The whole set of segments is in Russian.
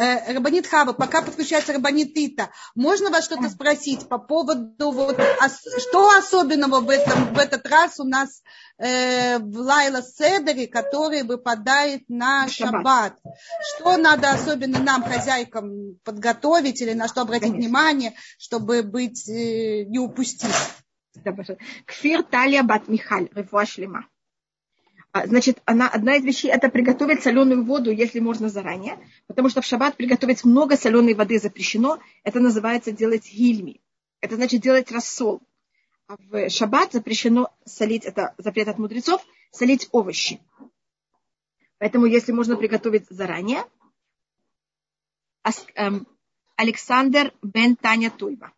Рабанит Хава, пока подключается Рабанит Ита, можно вас что-то спросить по поводу, вот, что особенного в этот раз у нас в Лайла Седере, который выпадает на Шаббат? Что надо особенно нам, хозяйкам, подготовить или на что обратить внимание, чтобы быть, не упустить? Кфир Талия Бат Михаль, рефуа шлема. Значит, одна из вещей – это приготовить соленую воду, если можно заранее, потому что в шаббат приготовить много соленой воды запрещено. Это называется делать гильми. Это значит делать рассол. А в шаббат запрещено солить, это запрет от мудрецов, солить овощи. Поэтому, если можно приготовить заранее. Александр бен Таня Туйба.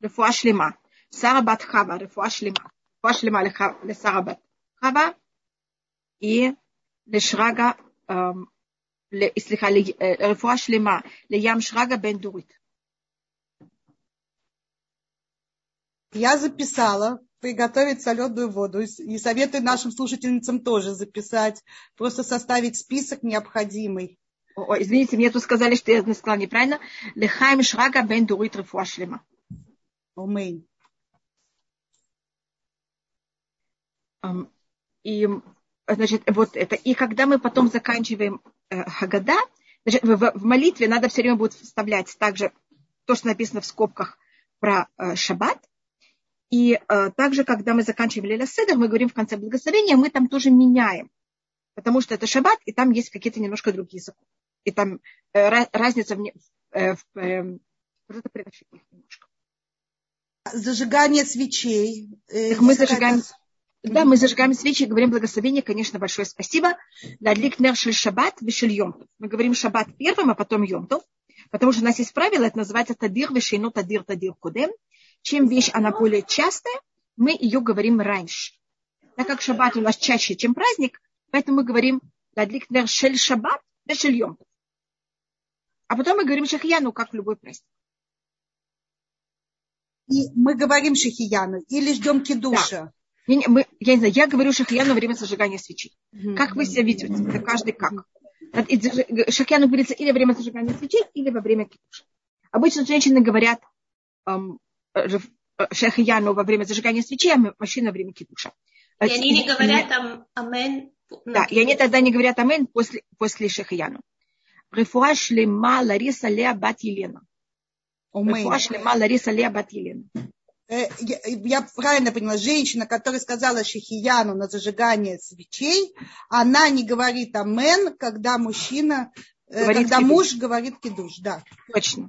Рефуа шлема. Сара бат хава. Рефуа шлема. Рефуа шлема ле сара бат хава. И лешрага, слиха, рефуа шлема, леям шрага бен дурит. Я записала приготовить соленую воду. И советую нашим слушательницам тоже записать. Просто составить список необходимый. О, извините, мне тут сказали, что я сказала неправильно. Лехаим шрага бен дурит рефуа шлема. Аминь. И, значит, вот это. И когда мы потом заканчиваем Хагада, значит, в молитве надо все время будет вставлять также то, что написано в скобках про Шаббат. И также, когда мы заканчиваем Лейла Седер, мы говорим в конце благословения, мы там тоже меняем. Потому что это Шаббат, и там есть какие-то немножко другие законы. И там разница в приношениях немножко. Зажигание свечей. Мы зажигаем... Да, мы зажигаем свечи и говорим благословение, конечно, большое спасибо. Ладлик нер шель шаббат вешель йомтов. Мы говорим шаббат первым, а потом йомтов. Потому что у нас есть правило, это называется тадир вешейно тадир тадир кудем. Чем вещь, она более частая, мы ее говорим раньше. Так как шаббат у нас чаще, чем праздник, поэтому мы говорим ладлик нер шель шаббат вешель йомтов. А потом мы говорим шахьяну, как в любой праздник. И мы говорим шахьяну или ждем кидуша. Да. Я не знаю, я говорю шахьяну во время зажигания свечей. Как вы себя ведете? Это каждый как. Шахьяну говорится или во время зажигания свечей, или во время кидуша. Обычно женщины говорят шахьяну во время зажигания свечей, а мужчины во время кидуша. И они не говорят амен. Да, и они тогда не говорят амен после шахьяну. Рефуа шлема Лариса Леа бат Елена. Рефуа шлема Лариса Леа бат Елена. Я правильно поняла, женщина, которая сказала шахьяну на зажигание свечей, она не говорит амен, когда мужчина, когда муж говорит кидуш, да. Точно.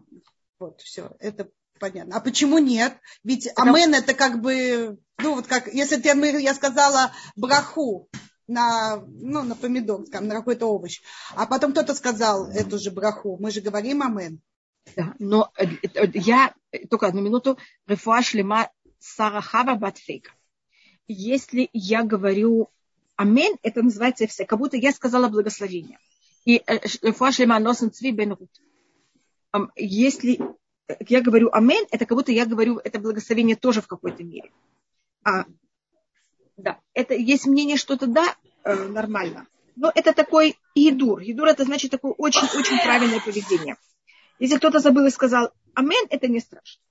Вот, все, это понятно. А почему нет? Ведь амен это как бы, ну вот как, если я сказала браху на помидор, там, на какой-то овощ, а потом кто-то сказал эту же браху, мы же говорим амен. Да, но я, только одну минуту, рефуа шлема Сара Хава бат Фейка. Если я говорю амен, это называется все, как будто я сказала благословение. И рефуа шлема носен цви бен рут. Если я говорю амен, это как будто я говорю это благословение тоже в какой-то мере. Да, это есть мнение, что это да, нормально. Но это такой едур. Едур это значит такое очень-очень правильное поведение. Если кто-то забыл и сказал «Амен», это не страшно.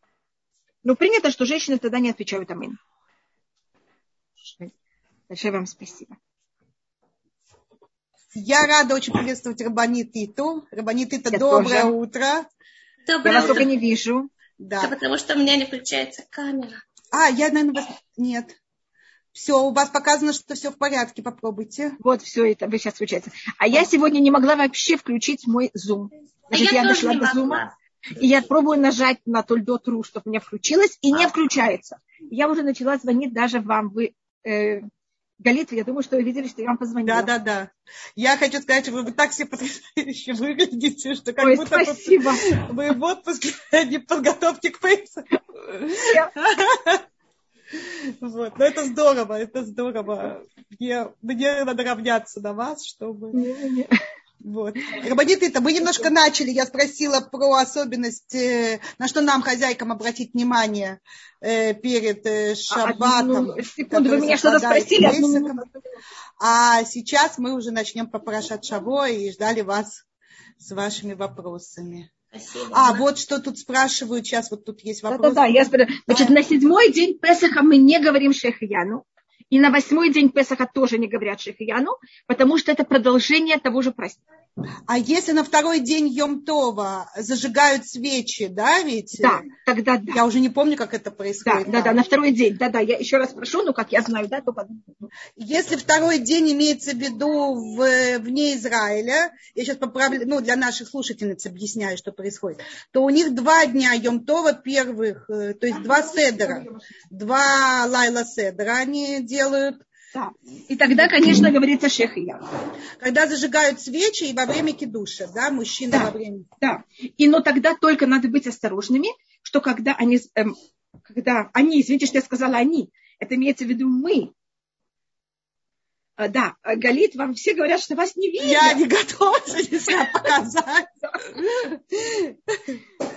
Но принято, что женщины тогда не отвечают «Амен». Большое вам спасибо. Я рада очень приветствовать Рабанит Иту. Рабанит Ита, доброе утро. Доброе утро. Я вас только не вижу. Да. Это потому что у меня не включается камера. Я, наверное, вас... Нет. Все, у вас показано, что все в порядке. Попробуйте. Вот, все это вы сейчас включаете. А я сегодня не могла вообще включить мой Zoom. Значит, я дошла до зума, и я пробую нажать на Толдот.ру, чтобы у меня включилось, и не включается. Я уже начала звонить даже вам. Вы, Галит, я думаю, что вы видели, что я вам позвонила. Да. Я хочу сказать, что вы так все потрясающе выглядите, что как будто спасибо. Вы в отпуске не подготовки к Песаху. Вот, но это здорово. Мне надо равняться на вас, чтобы... Вот. Рабанит Ита, мы немножко начали, я спросила про особенность, на что нам, хозяйкам, обратить внимание перед шаббатом. Секунду, вы меня что-то спросили. А сейчас мы уже начнем по парашат Шаво и ждали вас с вашими вопросами. Спасибо. Вот что тут спрашивают, сейчас вот тут есть вопрос. Значит, на седьмой день Песаха мы не говорим Шехияну, и на восьмой день Песаха тоже не говорят Шехияну, потому что это продолжение того же праздника. А если на второй день Йом Това зажигают свечи, да, ведь? Да, тогда да. Я уже не помню, как это происходит. Да, да, на второй день, да, да, я еще раз прошу, как я знаю, да, то... Если второй день имеется в виду вне Израиля, я сейчас поправлю, для наших слушательниц объясняю, что происходит, то у них 2 дня Йом Това первых, то есть 2 седера, 2 Лайла Седера они делают. Да. И тогда, конечно, говорится Шехия. Когда зажигают свечи и во время кидуша, да, мужчины во время. Да. Но тогда только надо быть осторожными, что когда они, извините, что я сказала они, это имеется в виду мы. Да, Галит, вам все говорят, что вас не видят. Я не готова себя показать.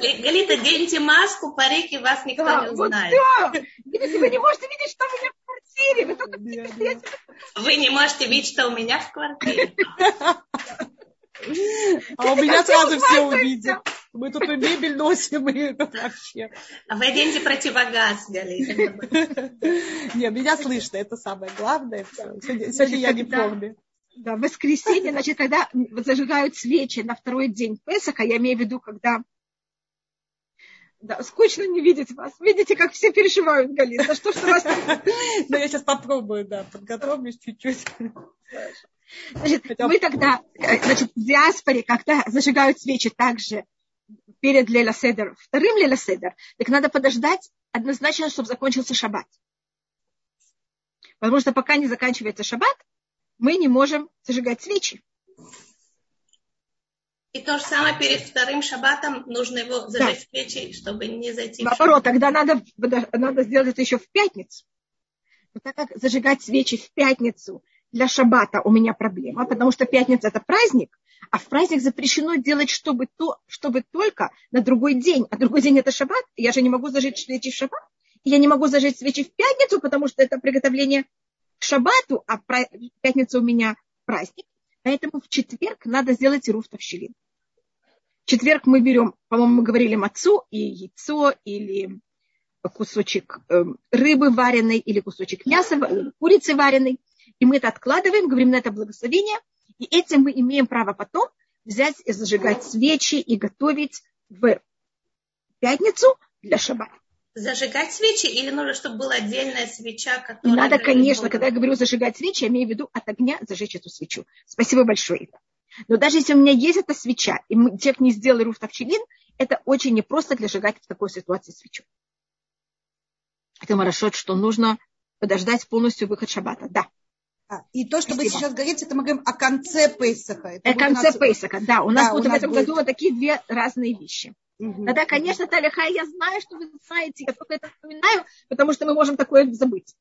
Галит, оденьте маску, парики, вас никто не узнает. Если вы не можете видеть, что у меня в квартире, вы не можете видеть, что у меня в квартире. А у меня сразу все увидят. Мы тут и мебель носим, и это вообще. А вы оденьте противогаз, Галина. Не, меня слышно, это самое главное. Сегодня я не помню. Да, в воскресенье, значит, когда зажигают свечи на второй день Песаха, я имею в виду, когда... Да, скучно не видеть вас. Видите, как все переживают, Галина. Да что ж у вас... Я сейчас попробую, да, подготовлюсь чуть-чуть. Значит, мы тогда, в диаспоре, когда зажигают свечи также перед Лейла Седер, вторым Лейла Седер, так надо подождать однозначно, чтобы закончился Шаббат. Потому что пока не заканчивается Шаббат, мы не можем зажигать свечи. И то же самое перед вторым шаббатом нужно его зажечь свечи, чтобы не зайти. Наоборот, тогда надо сделать это еще в пятницу. Но так как зажигать свечи в пятницу для шаббата у меня проблема, потому что пятница – это праздник, а в праздник запрещено делать чтобы только на другой день. А другой день – это шаббат, я же не могу зажечь свечи в шаббат. И я не могу зажечь свечи в пятницу, потому что это приготовление к шаббату, а пятница у меня праздник. Поэтому в четверг надо сделать ирув тавшилин. В четверг мы берем, по-моему, мы говорили мацу и яйцо, или кусочек рыбы вареной, или кусочек мяса, курицы вареной. И мы это откладываем, говорим на это благословение. И этим мы имеем право потом взять и зажигать свечи и готовить в пятницу для шаббата. Зажигать свечи или нужно, чтобы была отдельная свеча, которая... Надо, конечно, когда я говорю зажигать свечи, я имею в виду от огня зажечь эту свечу. Спасибо большое. Но даже если у меня есть эта свеча, и человек не сделал ирув тавшилин, это очень непросто для сжигать в такой ситуации свечу. Это мой расчет, что нужно подождать полностью выход шаббата. Да. И то, что вы сейчас говорите, это мы говорим о конце Песаха. О конце Песаха, да. У нас в этом году вот такие 2 разные вещи. Да, конечно, Таля Хай, я знаю, что вы знаете, я только это вспоминаю, потому что мы можем такое забыть.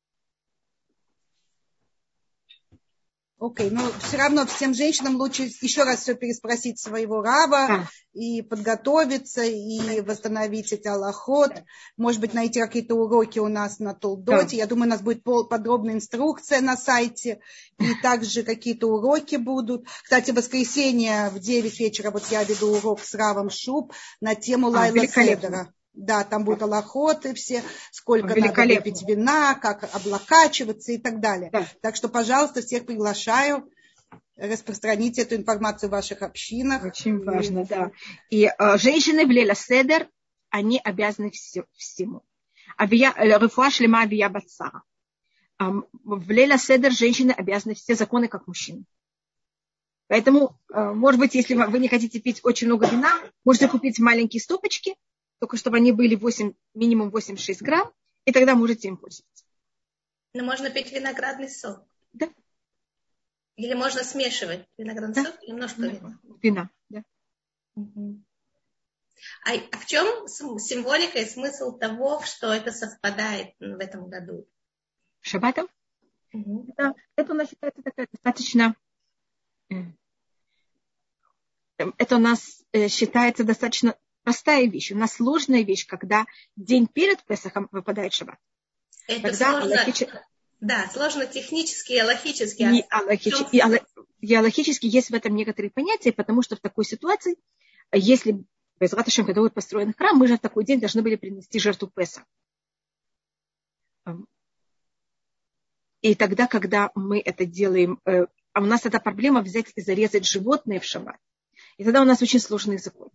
Окей, все равно всем женщинам лучше еще раз все переспросить своего раба и подготовиться, и восстановить эти алахот. Может быть, найти какие-то уроки у нас на Толдоте. Я думаю, у нас будет подробная инструкция на сайте, и также какие-то уроки будут. Кстати, в воскресенье в 9 вечера вот я веду урок с Равом Шуб на тему Лайла Седера. Да, там будут алахоты все, сколько надо выпить вина, как облокачиваться и так далее. Да. Так что, пожалуйста, всех приглашаю, распространите эту информацию в ваших общинах. Очень важно, да. И женщины в Лейла Седер, они обязаны всему. Рифуа шлема авия бат сара. В Лейла Седер женщины обязаны все законы, как мужчины. Поэтому, может быть, если вы не хотите пить очень много вина, можете купить маленькие стопочки, только чтобы они были минимум 8-6 грамм, и тогда можете им пользоваться. Но можно пить виноградный сок. Да. Или можно смешивать виноградный сок и немножко вина. Вина, да. Угу. А в чем символика и смысл того, что это совпадает в этом году? Шаббатом? Угу. Это у нас считается такая достаточно... Это у нас считается достаточно... Простая вещь. У нас сложная вещь, когда день перед Песахом выпадает шаббат. Это сложно, технически и аллахически. геологически есть в этом некоторые понятия, потому что в такой ситуации, если Безрат Ашем, когда будет построен храм, мы же в такой день должны были принести жертву Песа. И тогда, когда мы это делаем, а у нас тогда проблема взять и зарезать животное в шаббат. И тогда у нас очень сложный закон.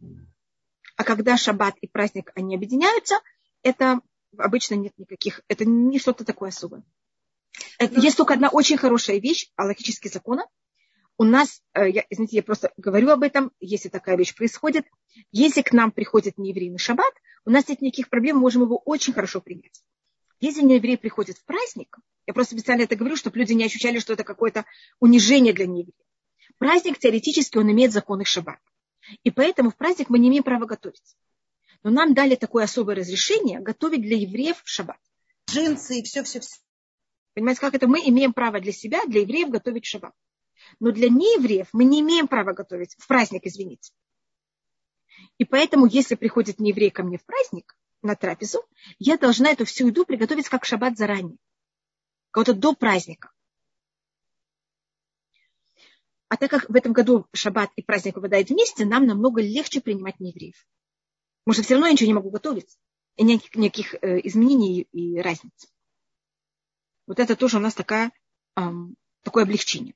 А когда шаббат и праздник, они объединяются, это обычно нет никаких, это не что-то такое особое. Есть только одна очень хорошая вещь, аллахические законы. У нас, извините, я просто говорю об этом, если такая вещь происходит. Если к нам приходит нееврей на шаббат, у нас нет никаких проблем, мы можем его очень хорошо принять. Если нееврей приходит в праздник, я просто специально это говорю, чтобы люди не ощущали, что это какое-то унижение для нееврея. Праздник теоретически, он имеет законы шаббат. И поэтому в праздник мы не имеем права готовить. Но нам дали такое особое разрешение готовить для евреев в шаббат. Джинсы и все-все-все. Понимаете, как это? Мы имеем право для себя, для евреев готовить в шаббат. Но для неевреев мы не имеем права готовить в праздник, извините. И поэтому, если приходит нееврей ко мне в праздник, на трапезу, я должна эту всю еду приготовить как шаббат заранее. Как-то до праздника. А так как в этом году шаббат и праздник выпадают вместе, нам намного легче принимать неевреев. Потому что все равно я ничего не могу готовить. И никаких изменений и разниц. Вот это тоже у нас такое облегчение.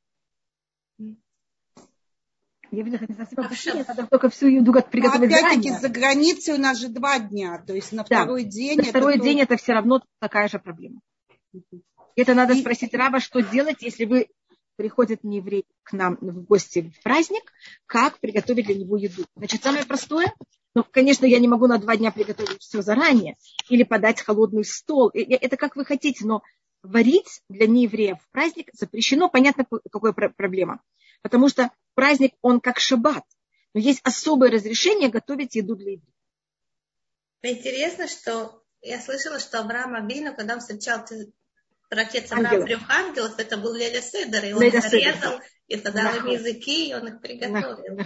Я видела, это не совсем облегчение, надо только всю еду приготовить заранее. Опять-таки за границей у нас же 2 дня, то есть на второй день. На второй день это все равно такая же проблема. Это надо спросить раба, что делать, если приходит нееврей к нам в гости в праздник, как приготовить для него еду. Значит, самое простое, но, конечно, я не могу на 2 дня приготовить все заранее или подать холодный стол. Это как вы хотите, но варить для неевреев в праздник запрещено. Понятно, какая проблема. Потому что праздник, он как шаббат. Но есть особое разрешение готовить еду для евреев. Интересно, что я слышала, что Авраам Абину, когда он встречал отец Авраам трех ангелов, это был Лейла Седере, и он их резал, и задал им языки, и он их приготовил.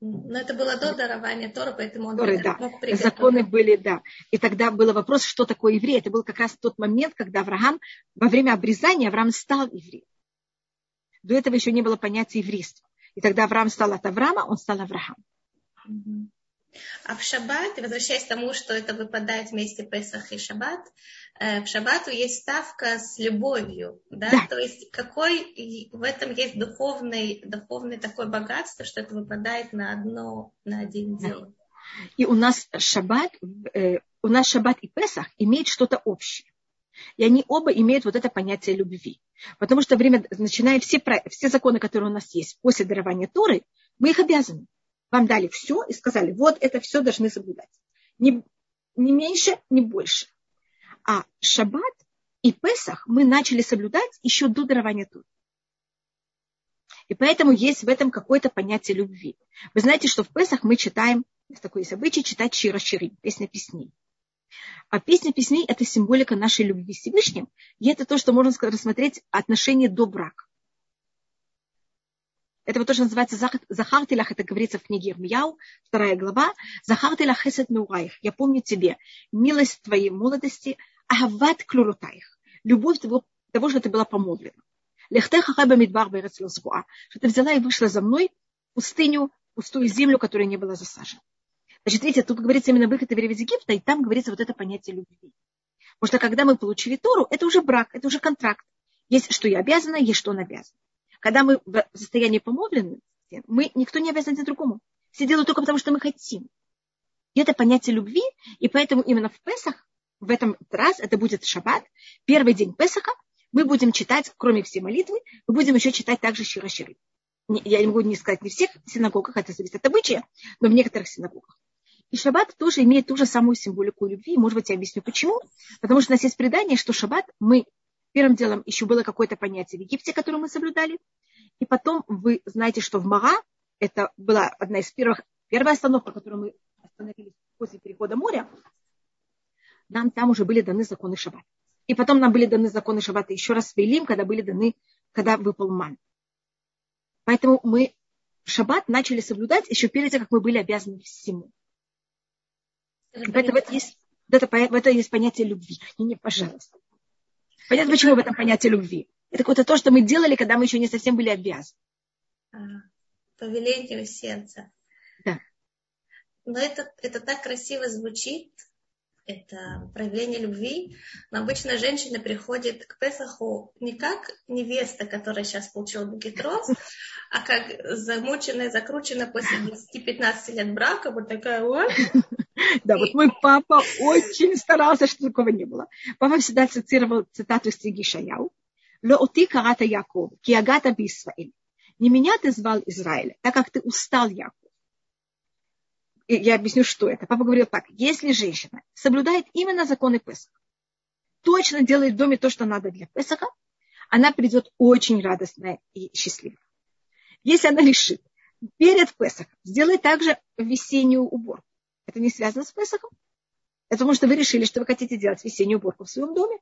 Но это было до дарования Торы, поэтому он мог приготовить. Законы были, да. И тогда был вопрос, что такое еврей. Это был как раз тот момент, когда Авраам, во время обрезания, Авраам стал евреем. До этого еще не было понятия еврейства. И тогда Авраам стал от Авраама, он стал Авраам. А в шаббат, возвращаясь к тому, что это выпадает вместе Песах и шаббат, в шаббату есть ставка с любовью, да? То есть какой в этом есть духовный такое богатство, что это выпадает на один день. И у нас шаббат и Песах имеют что-то общее. И они оба имеют вот это понятие любви. Потому что начиная все законы, которые у нас есть после дарования Торы, мы их обязаны. Вам дали все и сказали, вот это все должны соблюдать. Не меньше, не больше. А шаббат и Песах мы начали соблюдать еще до дарования Торы. И поэтому есть в этом какое-то понятие любви. Вы знаете, что в Песах мы читаем, такое есть обычай, читать Шира Ширим, Песни Песней. А Песня Песней – это символика нашей любви с Всевышним. И это то, что можно рассмотреть отношение до брака. Это вот то, что называется Захар Тилях. Это говорится в книге Эрмияу, 2 глава. Захар Тилях хесед меураих. Я помню тебе милость твоей молодости, ахават клюрутаих. Любовь того, что ты была помолвлена. Лехтеха хаба мидбар берец лозгуа. Что ты взяла и вышла за мной в пустыню, пустую землю, которая не была засажена. Значит, видите, тут говорится именно выход из Египта, и там говорится вот это понятие любви. Потому что когда мы получили Тору, это уже брак, это уже контракт. Есть, что я обязана, есть, что он обязан. Когда мы в состоянии помолвленности, никто не обязан другому. Все делают только потому, что мы хотим. И это понятие любви, и поэтому именно в Песах, в этом раз, это будет шаббат, первый день Песаха, мы будем читать, кроме всей молитвы, мы будем еще читать также Шира Ширим. Я не могу не сказать не в всех синагогах, это зависит от обычая, но в некоторых синагогах. И шаббат тоже имеет ту же самую символику любви. Может быть, я объясню, почему. Потому что у нас есть предание, что шаббат мы первым делом еще было какое-то понятие в Египте, которое мы соблюдали. И потом вы знаете, что в Мара, это была одна из первая остановка, которую мы остановились после перехода моря, нам там уже были даны законы шаббата. И потом нам были даны законы шаббата еще раз в Элим, когда выпал ман. Поэтому мы шаббат начали соблюдать еще перед тем, как мы были обязаны всему. В этом есть понятие любви. Пожалуйста. Понятно, почему в этом понятие любви. это то, что мы делали, когда мы еще не совсем были обязаны. По велению сердца. Да. Но это так красиво звучит. Это проявление любви. Но обычно женщина приходит к Песаху не как невеста, которая сейчас получила букет роз, а как замученная, закрученная после 10-15 лет брака. Вот такая вот. Да, вот мой папа очень старался, чтобы такого не было. Папа всегда ассоциировал цитату из книги Шаяу. «Леоти карата Яков, киагата бисваэль». «Не меня ты звал Израиля, так как ты устал, Яков». Я объясню, что это. Папа говорил так. Если женщина соблюдает именно законы Песаха, точно делает в доме то, что надо для Песаха, она придет очень радостная и счастливая. Если она решит перед Песахом сделать также весеннюю уборку, это не связано с Песахом. Это потому, что вы решили, что вы хотите делать весеннюю уборку в своем доме.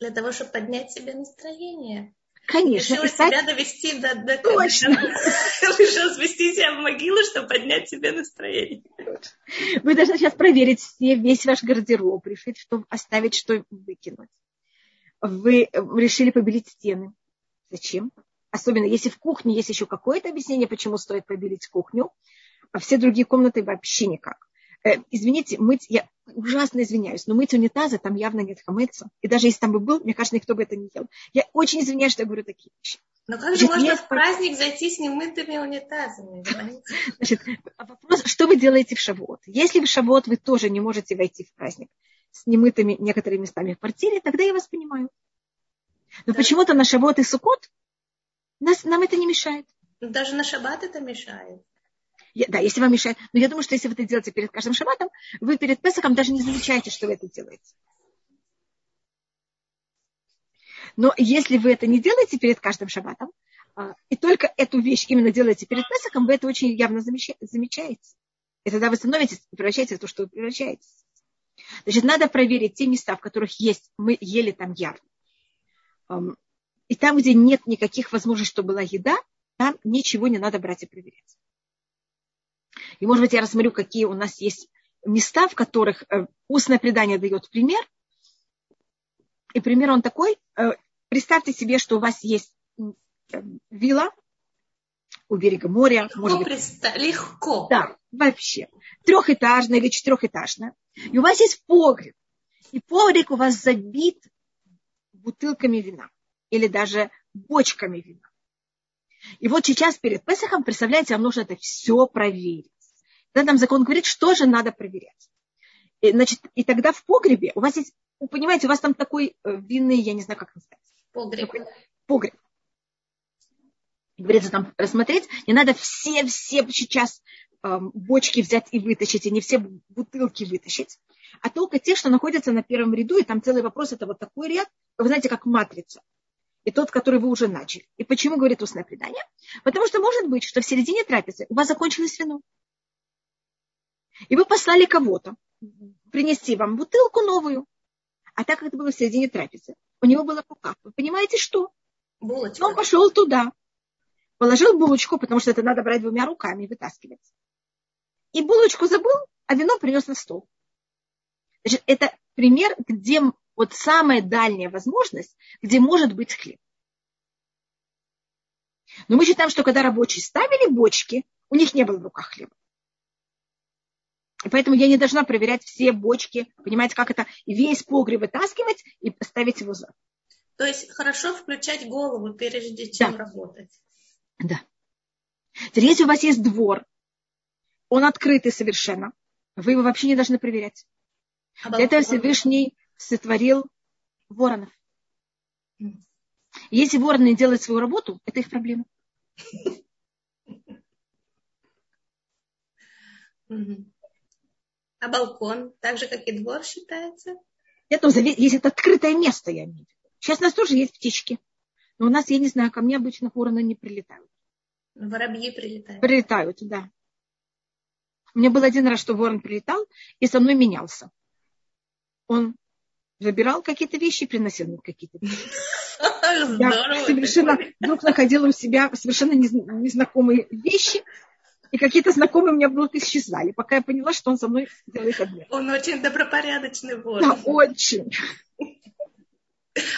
Для того, чтобы поднять себе настроение. Конечно. Решила себя довести до точно. Решила свести себя в могилу, чтобы поднять себе настроение. Вы должны сейчас проверить весь ваш гардероб, решить, что оставить, что выкинуть. Вы решили побелить стены. Зачем? Особенно, если в кухне есть еще какое-то объяснение, почему стоит побелить кухню, а все другие комнаты вообще никак. Извините, мыть, я ужасно извиняюсь, но мыть унитазы там явно нет хамеца. И даже если там бы был, мне кажется, никто бы это не ел. Я очень извиняюсь, что я говорю такие вещи. Но как же можно в праздник зайти с немытыми унитазами? Значит, вопрос, что вы делаете в Шавуот? Если в Шавуот вы тоже не можете войти в праздник с немытыми некоторыми местами в квартире, тогда я вас понимаю. Но почему-то на Шавуот и Суккот нам это не мешает. Даже на Шаббат это мешает. Да, если вам мешает. Но я думаю, что если вы это делаете перед каждым шаббатом, вы перед Песахом даже не замечаете, что вы это делаете. Но если вы это не делаете перед каждым шаббатом, и только эту вещь именно делаете перед Песахом, вы это очень явно замечаете. И тогда вы становитесь и превращаетесь в то, что вы превращаетесь. Значит, надо проверить те места, в которых есть, мы ели там явно. И там, где нет никаких возможностей, что была еда, там ничего не надо брать и проверять. И, может быть, я рассмотрю, какие у нас есть места, в которых устное предание дает пример. И пример он такой. Представьте себе, что у вас есть вилла у берега моря. Легко. Может быть, легко. Да, вообще. Трехэтажная или четырехэтажная. И у вас есть погреб. И погреб у вас забит бутылками вина. Или даже бочками вина. И вот сейчас перед Песахом, представляете, вам нужно это все проверить. Тогда нам закон говорит, что же надо проверять. И, значит, и тогда в погребе у вас есть, вы понимаете, у вас там такой винный, я не знаю, как назвать. Погреб. Говорится, там рассмотреть, не надо все сейчас бочки взять и вытащить, и не все бутылки вытащить, а только те, что находятся на первом ряду, и там целый вопрос, это вот такой ряд, вы знаете, как матрица. И тот, который вы уже начали. И почему говорит устное предание? Потому что может быть, что в середине трапезы у вас закончилось вино. И вы послали кого-то принести вам бутылку новую. А так как это было в середине трапезы, у него была в руках. Вы понимаете, что? Булочка. Он пошел туда, положил булочку, потому что это надо брать двумя руками и вытаскивать. И булочку забыл, а вино принес на стол. Значит, это пример, где... Вот самая дальняя возможность, где может быть хлеб. Но мы считаем, что когда рабочие ставили бочки, у них не было в руках хлеба. И поэтому я не должна проверять все бочки, понимаете, как это, весь погреб вытаскивать и ставить его за. То есть хорошо включать голову, прежде чем работать. Да. Теперь, если у вас есть двор, он открытый совершенно, вы его вообще не должны проверять. Для этого Всевышний сотворил воронов. Если вороны не делают свою работу, это их проблема. А балкон, так же, как и двор, считается? Нет, если это открытое место, я имею в виду. Сейчас у нас тоже есть птички. Но у нас, я не знаю, ко мне обычно вороны не прилетают. Воробьи прилетают. Прилетают, да. У меня был один раз, что ворон прилетал и со мной менялся. Он забирал какие-то вещи и приносил мне какие-то вещи. Я совершенно вдруг находила у себя совершенно незнакомые вещи, и какие-то знакомые у меня вдруг исчезали, пока я поняла, что он со мной делает обмен. Он очень добропорядочный ворон. Да, очень.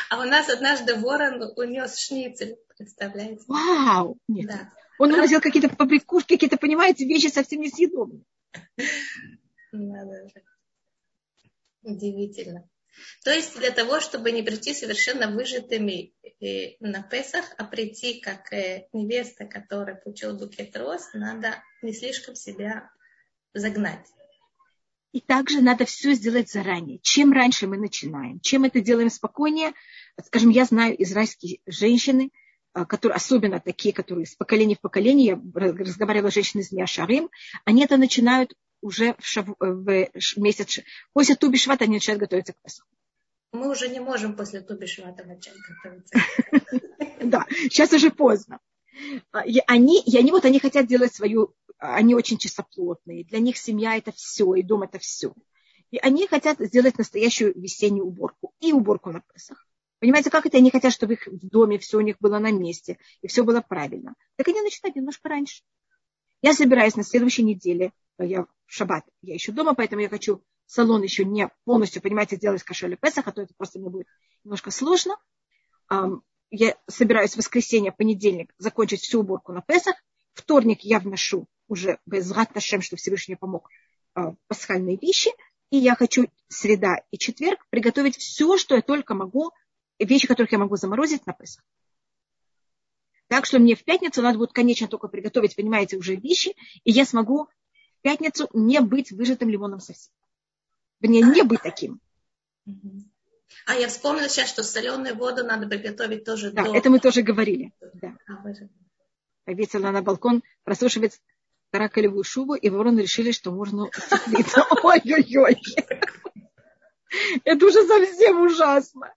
А у нас однажды ворон унес шницель, представляете? Вау! Нет. Да. Он уносил какие-то побрякушки, какие-то, понимаете, вещи совсем несъедобные. Надо же. Удивительно. То есть для того, чтобы не прийти совершенно выжатыми на Песах, а прийти как невеста, которая получила букет роз, надо не слишком себя загнать. И также надо все сделать заранее. Чем раньше мы начинаем, чем это делаем спокойнее. Скажем, я знаю израильские женщины, которые, особенно такие, которые с поколения в поколение, я разговаривала с женщиной из Меа Шеарим, они это начинают уже в месяц. После Туби-Швата они начинают готовиться к Песаху. Мы уже не можем после Туби-Швата начать готовиться. Да, сейчас уже поздно. Они хотят делать свою... Они очень чистоплотные. Для них семья – это все, и дом – это все. И они хотят сделать настоящую весеннюю уборку. И уборку на Песах. Понимаете, как это? Они хотят, чтобы их в доме все у них было на месте. И все было правильно. Так они начинают немножко раньше. Я собираюсь на следующей неделе. Я в шаббат. Я еще дома, поэтому я хочу салон еще не полностью, понимаете, делать кашель Песах. А то это просто мне будет немножко сложно. Я собираюсь в воскресенье, понедельник закончить всю уборку на Песах. Вторник я вношу уже безрат Ашем, что Всевышний помог, пасхальные вещи. И я хочу среда и четверг приготовить все, что я только могу, вещи, которых я могу заморозить на Песах. Так что мне в пятницу надо будет, конечно, только приготовить, понимаете, уже вещи, и я смогу в пятницу не быть выжатым лимоном совсем. Мне не быть таким. А я вспомнила сейчас, что соленую воду надо приготовить тоже дома. Да, это мы тоже говорили. Да. Повесила на балкон, просушивать каракалевую шубу, и вороны решили, что можно утеплиться. Ой-ой-ой. Это уже совсем ужасно.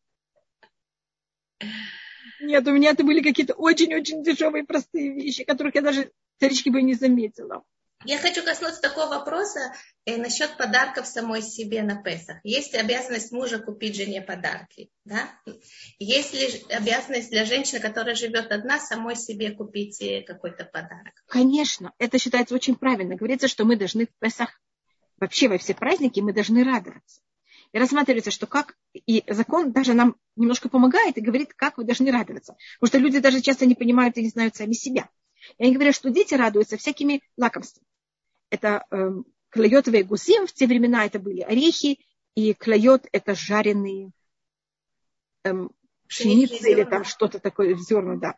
Нет, у меня это были какие-то очень-очень дешевые простые вещи, которых я даже царички бы не заметила. Я хочу коснуться такого вопроса насчет подарков самой себе на Песах. Есть обязанность мужа купить жене подарки, да? Есть ли обязанность для женщины, которая живет одна, самой себе купить какой-то подарок? Конечно, это считается очень правильно. Говорится, что мы должны в Песах, вообще во все праздники, мы должны радоваться. И рассматривается, что как, и закон даже нам немножко помогает и говорит, как вы должны радоваться. Потому что люди даже часто не понимают и не знают сами себя. И они говорят, что дети радуются всякими лакомствами. Это клойотовые гусим, в те времена это были орехи, и клойот это жареные пшеницы или там что-то такое, зерна, да.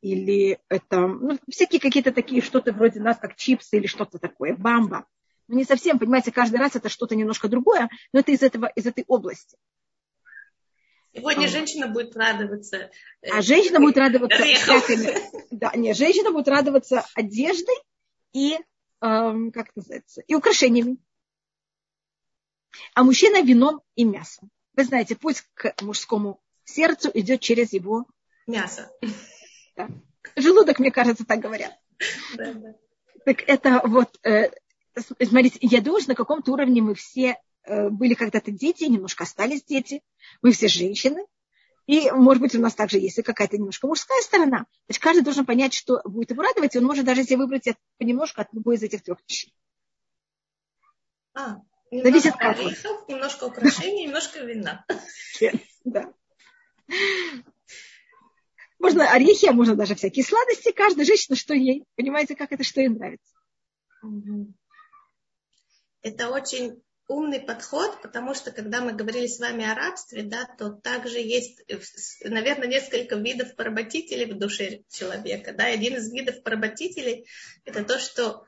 Или это всякие какие-то такие, что-то вроде нас, как чипсы или что-то такое, бамба. Но не совсем, понимаете, каждый раз это что-то немножко другое, но это из этой области. Сегодня женщина будет радоваться. А женщина будет радоваться всякими. Да, нет, женщина будет радоваться одеждой и, как называется, и украшениями. А мужчина вином и мясом. Вы знаете, путь к мужскому сердцу идет через его мясо. Да. Желудок, мне кажется, так говорят. Да, да. Так это вот, смотрите, я думаю, на каком-то уровне мы все были когда-то дети, немножко остались дети. Мы все женщины. И, может быть, у нас также есть и какая-то немножко мужская сторона. То есть каждый должен понять, что будет его радовать, и он может даже себе выбрать понемножку от любой из этих трех вещей. Зависит от орехов, немножко украшений, немножко вина. Да. Можно орехи, а можно даже всякие сладости. Каждая женщина, что ей. Понимаете, как это, что ей нравится. Это очень... умный подход, потому что, когда мы говорили с вами о рабстве, да, то также есть, наверное, несколько видов поработителей в душе человека. Да? Один из видов поработителей – это то, что,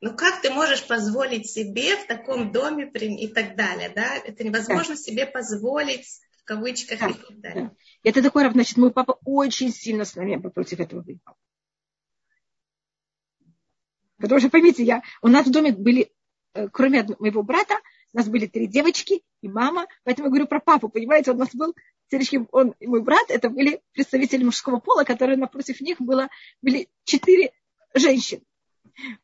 как ты можешь позволить себе в таком доме и так далее. Да? Это невозможно себе позволить, в кавычках, и так далее. Да. Это такой раб, значит, мой папа очень сильно с нами против этого воевал. Потому что, поймите, у нас в доме были, кроме моего брата, у нас были 3 девочки и мама, поэтому я говорю про папу, понимаете, он у нас был, он и мой брат, это были представители мужского пола, которые напротив них были 4 женщины.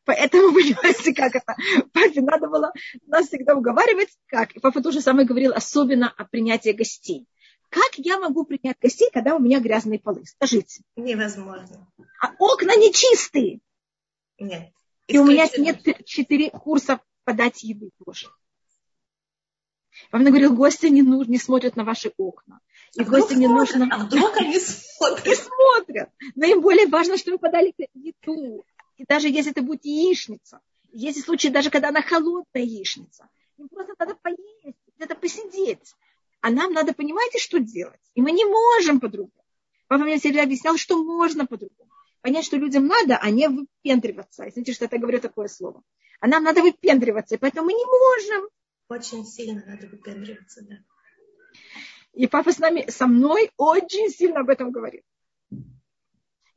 Поэтому, понимаете, как это, папе надо было нас всегда уговаривать, как. И папа тоже самое говорил, особенно о принятии гостей. Как я могу принять гостей, когда у меня грязные полы? Скажите. Невозможно. А окна нечистые. Нет. И у меня нет 4 курса подать еды тоже. Вам говорил, гости не смотрят на ваши окна. И гости не нужно. А вдруг они смотрят? Не смотрят. Но им более важно, что вы подали еду. И даже если это будет яичница, есть случаи, даже когда она холодная яичница, им просто надо поесть, надо посидеть. А нам надо, понимаете, что делать? И мы не можем по-другому. Папа мне всегда объяснял, что можно по-другому. Понять, что людям надо, а не выпендриваться. Извините, что я говорю такое слово. А нам надо выпендриваться, и поэтому мы не можем. Очень сильно надо выпендриваться, да. И папа с нами, со мной очень сильно об этом говорит.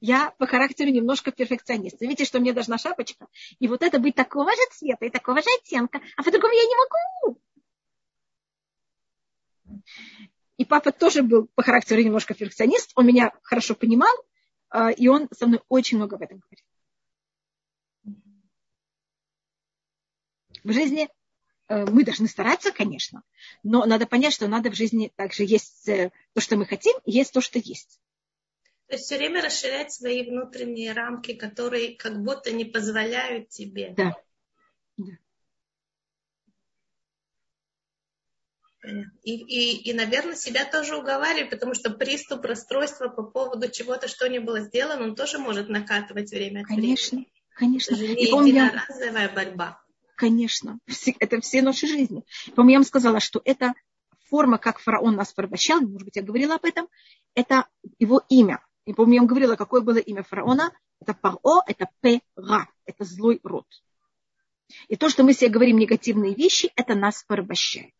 Я по характеру немножко перфекционист. Видите, что мне должна шапочка? И вот это быть такого же цвета и такого же оттенка. А по-другому я не могу. И папа тоже был по характеру немножко перфекционист. Он меня хорошо понимал. И он со мной очень много об этом говорит. В жизни мы должны стараться, конечно. Но надо понять, что надо в жизни также есть то, что мы хотим, и есть то, что есть. То есть все время расширять свои внутренние рамки, которые как будто не позволяют тебе. Да. Да. И, наверное, себя тоже уговаривать, потому что приступ расстройства по поводу чего-то, что не было сделано, он тоже может накатывать время от времени. Конечно, конечно. Это же не единоразовая борьба. Конечно, это все наши жизни. По-моему, я вам сказала, что это форма, как фараон нас порабощал, может быть, я говорила об этом, это его имя. И, по-моему, я вам говорила, какое было имя фараона. Это Паро, это Пера, это злой род. И то, что мы себе говорим негативные вещи, это нас порабощает.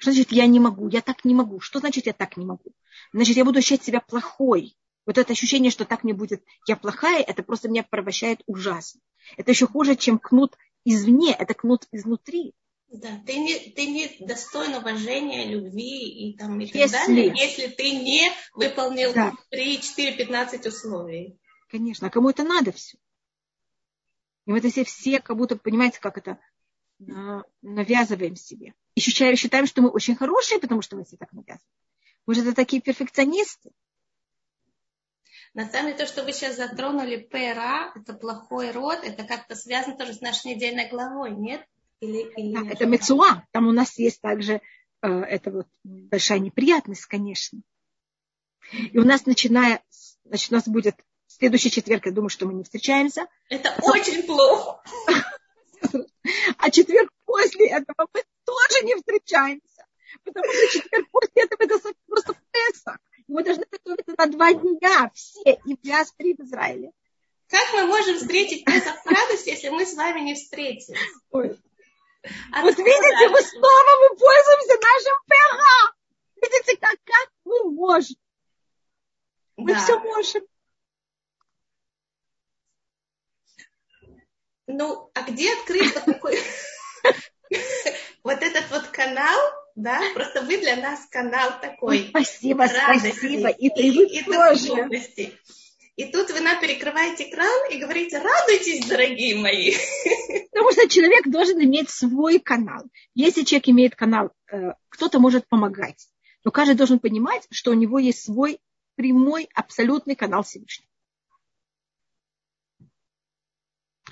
Что значит я не могу, я так не могу? Что значит я так не могу? Значит, я буду ощущать себя плохой. Вот это ощущение, что так не будет, я плохая, это просто меня порабощает ужасно. Это еще хуже, чем кнут извне, это кнут изнутри. Да, ты не достоин уважения, любви и, там, и так далее, если ты не выполнил 3, 4, 15 условий. Конечно, а кому это надо все? И вот если все как будто, понимаете, как это, навязываем себе. И считаем, что мы очень хорошие, потому что мы все так навязываем. Мы же это такие перфекционисты. На самом деле, то, что вы сейчас затронули, Пера, это плохой род, это как-то связано тоже с нашей недельной главой, нет? Или да, это Мецора. Там у нас есть также это вот большая неприятность, конечно. И у нас, значит, у нас будет следующий четверг, я думаю, что мы не встречаемся. Это очень плохо. А четверг после этого мы тоже не встречаемся. Потому что четверг после этого это просто Песах. И мы должны готовиться на 2 дня все и плястрить в Израиле. Как мы можем встретить Песах в радость, если мы с вами не встретимся? Ой. А вот видите, мы снова пользуемся нашим Пера. Видите, как мы можем. Мы все можем. Ну, а где открыть такой вот этот вот канал? Да, просто вы для нас канал такой. Спасибо, радости, спасибо. И тоже. И тут вы нам перекрываете экран и говорите, радуйтесь, дорогие мои. Потому что человек должен иметь свой канал. Если человек имеет канал, кто-то может помогать. Но каждый должен понимать, что у него есть свой прямой, абсолютный канал Всевышнего.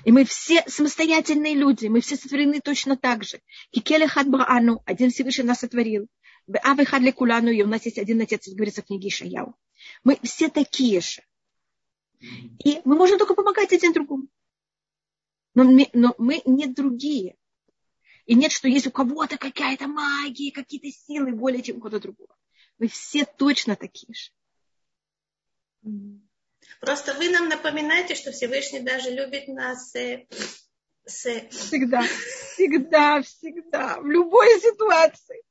И мы все самостоятельные люди, мы все сотворены точно так же. Кикеле хадбраану, один Всевышний нас сотворил. Беавы хадли кулану, и у нас есть один отец, как говорится в книге Ишаяу. Мы все такие же. И мы можем только помогать один другому. Но мы не другие. И нет, что есть у кого-то какая-то магия, какие-то силы более, чем у кого-то другого. Мы все точно такие же. Просто вы нам напоминаете, что Всевышний даже любит нас всегда, всегда, всегда, в любой ситуации.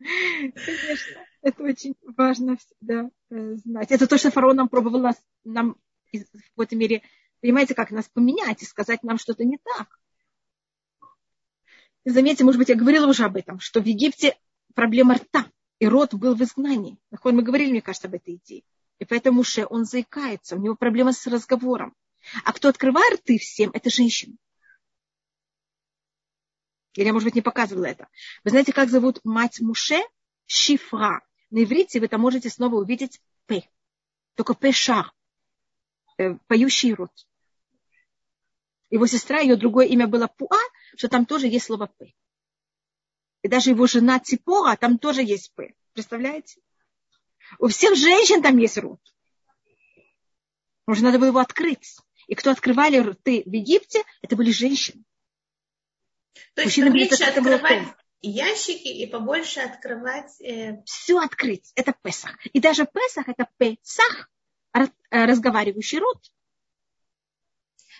Конечно, это очень важно всегда знать. Это то, что фараон нам пробовал нам в какой-то мере, понимаете, как нас поменять и сказать нам что-то не так. Заметьте, может быть, я говорила уже об этом, что в Египте проблема рта, и рот был в изгнании. Мы говорили, мне кажется, об этой идее. И поэтому Муше, он заикается, у него проблема с разговором. А кто открывает рты всем, это женщины. Или я, может быть, не показывала это. Вы знаете, как зовут мать Муше? Шифра. На иврите вы там можете снова увидеть П. Только Пеша. Поющий рот. Его сестра, ее другое имя было Пуа, что там тоже есть слово «п». И даже его жена Типора, там тоже есть «п». Представляете? У всех женщин там есть рот. Может, надо было его открыть. И кто открывали рты в Египте, это были женщины. То есть поменьше открывать ящики и побольше открывать... Все открыть. Это Песах. И даже Песах, это Песах, разговаривающий рот.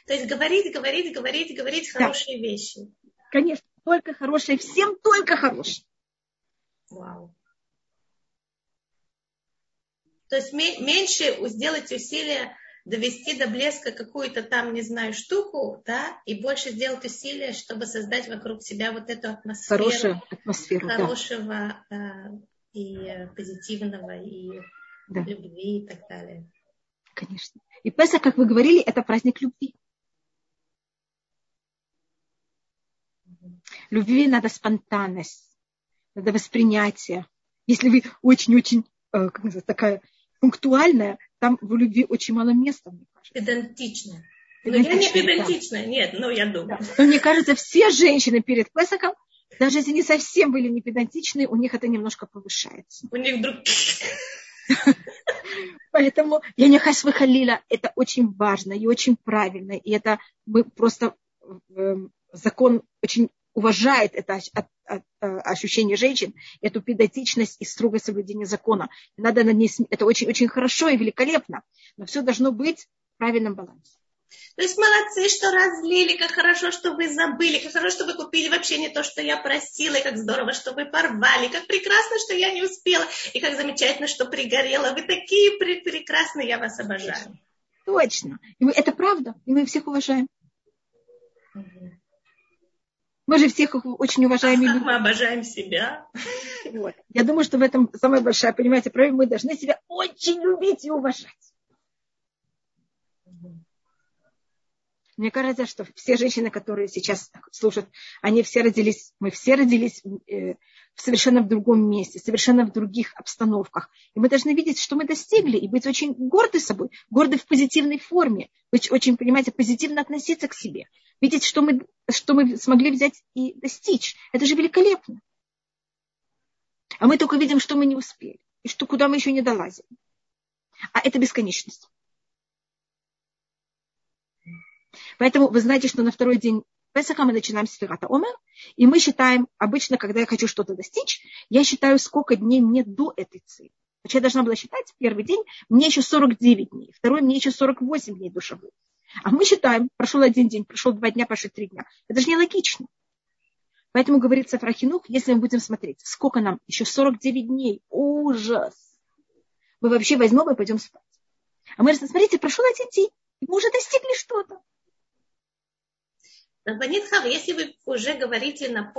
То есть говорить да. Хорошие вещи. Конечно, только хорошие. Всем только хорошие. Вау. То есть меньше сделать усилия, довести до блеска какую-то там, не знаю, штуку, да, и больше сделать усилия, чтобы создать вокруг себя вот эту атмосферу. Хорошую атмосферу, хорошего да. И позитивного, и да. Любви и так далее. Конечно. И Песах, как вы говорили, это праздник любви. Любви надо спонтанность, надо воспринятие. Если вы очень-очень как называется, такая пунктуальная, там в любви очень мало места, мне кажется. Педантичная. Но я не педантичная, да. Нет, но я думаю. Да. Но мне кажется, все женщины перед Песахом, даже если не совсем были не педантичные, у них это немножко повышается. У них вдруг... Поэтому я не хас выхалила, это очень важно и очень правильно. И это просто закон очень уважает это ощущение женщин, эту педантичность и строгое соблюдение закона. Надо на ней, это очень-очень хорошо и великолепно, но все должно быть в правильном балансе. То есть молодцы, что разлили, как хорошо, что вы забыли, как хорошо, что вы купили вообще не то, что я просила, и как здорово, что вы порвали, как прекрасно, что я не успела, и как замечательно, что пригорело. Вы такие прекрасные, я вас обожаю. Точно. Это правда, и мы всех уважаем. Мы же всех очень уважаем. И мы обожаем себя. Вот. Я думаю, что в этом самая большая, понимаете, проблема. Мы должны себя очень любить и уважать. Мне кажется, что все женщины, которые сейчас слушают, они все родились, мы все родились в совершенно в другом месте, совершенно в других обстановках. И мы должны видеть, что мы достигли, и быть очень горды собой, горды в позитивной форме, быть очень, понимаете, позитивно относиться к себе, видеть, что мы смогли взять и достичь. Это же великолепно. А мы только видим, что мы не успели, и что куда мы еще не долазили. А это бесконечность. Поэтому вы знаете, что на второй день Песаха мы начинаем с Сфират ха-Омер, и мы считаем, обычно, когда я хочу что-то достичь, я считаю, сколько дней мне до этой цели. Значит, я должна была считать, первый день мне еще 49 дней, второй мне еще 48 дней до Шавуот. А мы считаем, прошел один день, прошел 2 дня, прошли 3 дня. Это же нелогично. Поэтому, говорит Сефер ха-Хинух, если мы будем смотреть, сколько нам еще 49 дней, ужас, мы вообще возьмем и пойдем спать. А мы говорим, смотрите, прошел один день, и мы уже достигли что-то. Рабанит Хава, если вы уже говорите на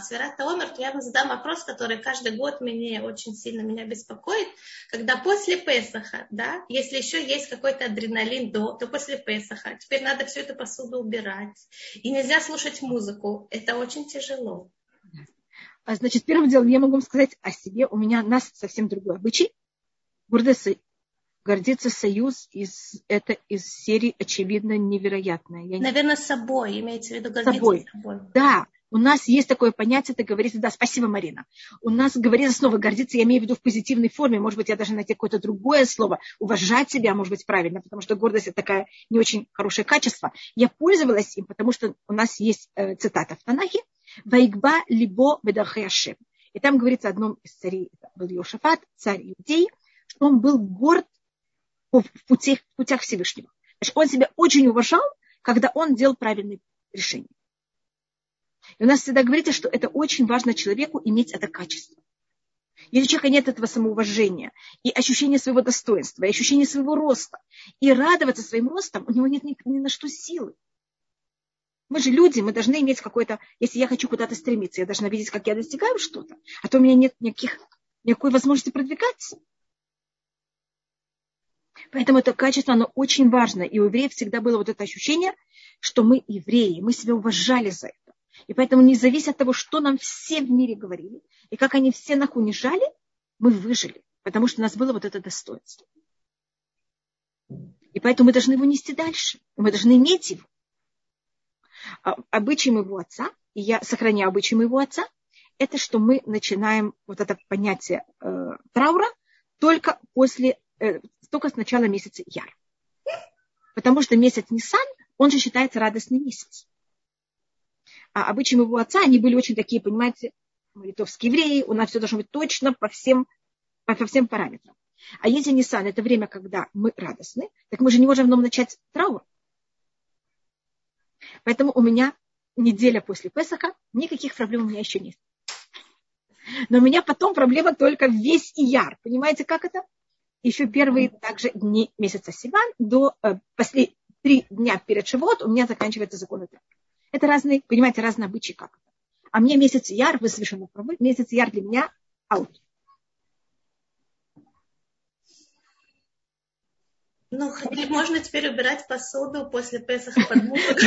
Сфират ха-Омер, то я вам задам вопрос, который каждый год мне очень сильно меня беспокоит. Когда после Песаха, да, если еще есть какой-то адреналин до, то после Песаха теперь надо всю эту посуду убирать. И нельзя слушать музыку. Это очень тяжело. Значит, первым делом я могу вам сказать о себе. У меня нас совсем другой обычай. Гордиться союз, это из серии, очевидно, невероятная. Наверное, собой, имеется в виду гордиться собой. Да, у нас есть такое понятие, это говорится, да, спасибо, Марина. У нас говорится снова гордиться, я имею в виду в позитивной форме, может быть, я должна найти какое-то другое слово, уважать себя, может быть, правильно, потому что гордость – это такое не очень хорошее качество. Я пользовалась им, потому что у нас есть цитата в Танахе «Ваигба либо бедархе Ашем». И там говорится о одном из царей, это был Йошафат, царь иудей, что он был горд в путях Всевышнего. Значит, он себя очень уважал, когда он делал правильные решения. И у нас всегда говорится, что это очень важно человеку иметь это качество. Если у человека нет этого самоуважения и ощущения своего достоинства, и ощущения своего роста, и радоваться своим ростом, у него нет ни на что силы. Мы же люди, мы должны иметь какое-то... Если я хочу куда-то стремиться, я должна видеть, как я достигаю что-то, а то у меня нет никакой возможности продвигаться. Поэтому это качество, оно очень важно. И у евреев всегда было вот это ощущение, что мы евреи, мы себя уважали за это. И поэтому независимо от того, что нам все в мире говорили, и как они все нас унижали, мы выжили, потому что у нас было вот это достоинство. И поэтому мы должны его нести дальше, мы должны иметь его. Обычаем его отца и я сохраняю обычаи моего отца, это что мы начинаем вот это понятие траура только после, только с начала месяца Яр. Потому что месяц Нисан, он же считается радостный месяц. А обычаи моего отца, они были очень такие, понимаете, литовские евреи, у нас все должно быть точно по всем параметрам. А если Нисан – это время, когда мы радостны, так мы же не можем в нем начать траур. Поэтому у меня неделя после Песаха, никаких проблем у меня еще нет. Но у меня потом проблема только весь Ияр. Понимаете, как это? Еще первые также дни месяца Сиван до последних 3 дня перед Шавуот у меня заканчивается закон Итак. Это разные, понимаете, разные обычаи как-то. А мне месяц Ияр, вы совершенно правы, месяц Ияр для меня аут. Ну, можно теперь убирать посуду после Песаха под музыку.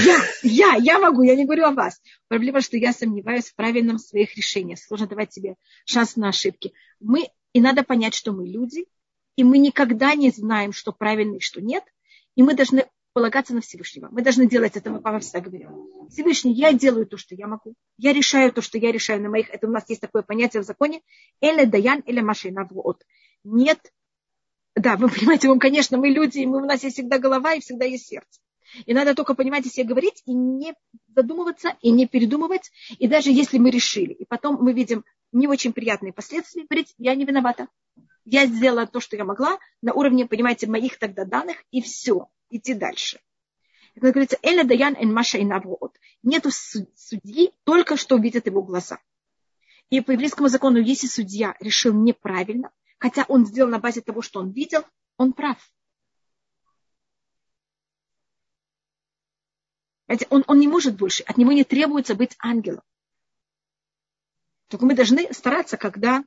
Я могу, я не говорю о вас. Проблема, что я сомневаюсь в правильном своих решениях. Сложно давать себе шанс на ошибки. И надо понять, что мы люди, и мы никогда не знаем, что правильно и что нет. И мы должны полагаться на Всевышнего. Мы должны делать это, мы, папа, всегда говорим. Всевышний, я делаю то, что я могу. Я решаю то, что я решаю на моих... Это у нас есть такое понятие в законе. Эле даян, эле машина вгод. Нет. Да, вы понимаете, мы, конечно, мы люди, и у нас есть всегда голова и всегда есть сердце. И надо только, понимаете, себе говорить и не задумываться, и не передумывать. И даже если мы решили, и потом мы видим не очень приятные последствия, говорить, я не виновата. Я сделала то, что я могла, на уровне, понимаете, моих тогда данных, и все, идти дальше. Это говорится, «Эля даян эн маша и навуот». Нету судьи, только что видят его глаза. И по еврейскому закону, если судья решил неправильно, хотя он сделал на базе того, что он видел, он прав. Он не может больше, от него не требуется быть ангелом. Только мы должны стараться, когда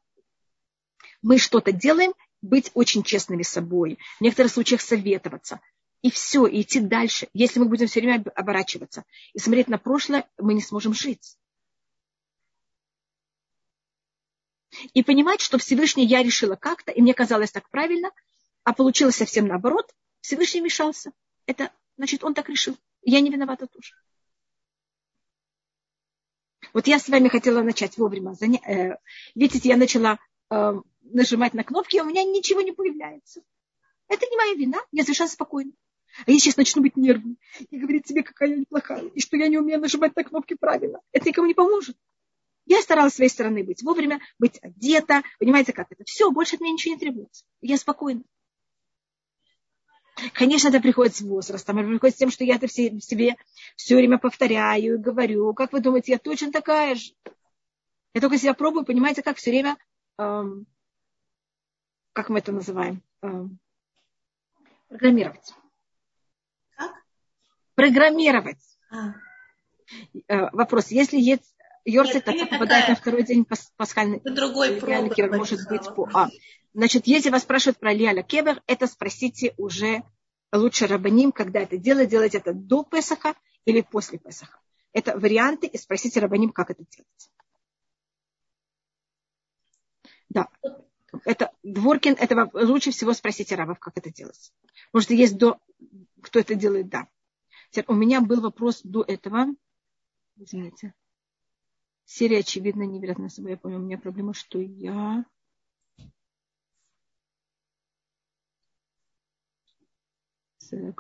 мы что-то делаем, быть очень честными с собой, в некоторых случаях советоваться. И все, и идти дальше. Если мы будем все время оборачиваться и смотреть на прошлое, мы не сможем жить. И понимать, что Всевышний я решила как-то, и мне казалось так правильно, а получилось совсем наоборот, Всевышний вмешался. Это значит, он так решил. Я не виновата тоже. Вот я с вами хотела начать вовремя. Видите, я начала нажимать на кнопки, и у меня ничего не появляется. Это не моя вина, я совершенно спокойна. А я сейчас начну быть нервной и говорить тебе, какая я неплохая, и что я не умею нажимать на кнопки правильно. Это никому не поможет. Я старалась с своей стороны быть вовремя, быть одета. Понимаете, как это? Все, больше от меня ничего не требуется. Я спокойна. Конечно, это приходит с возрастом. Это приходит с тем, что я это себе все время повторяю и говорю. Как вы думаете, я точно такая же? Я только себя пробую, понимаете, как все время... как мы это называем? Программировать. Как? Программировать. Вопрос. Если есть... Йорцит попадает на второй день пасхальный. Другой пробы. Может быть, Пуа. Значит, если вас спрашивают про Лиаля Кевер, это спросите уже лучше Рабаним, когда это делать. Делать это до Песаха или после Песаха. Это варианты, и спросите Рабаним, как это делать. Да. Это Дворкин, это лучше всего спросите рабов, как это делать. Может, есть до... Кто это делает, да. У меня был вопрос до этого. Извините. Серия, очевидно, невероятно собой. Я помню, у меня проблема, что я... Теперь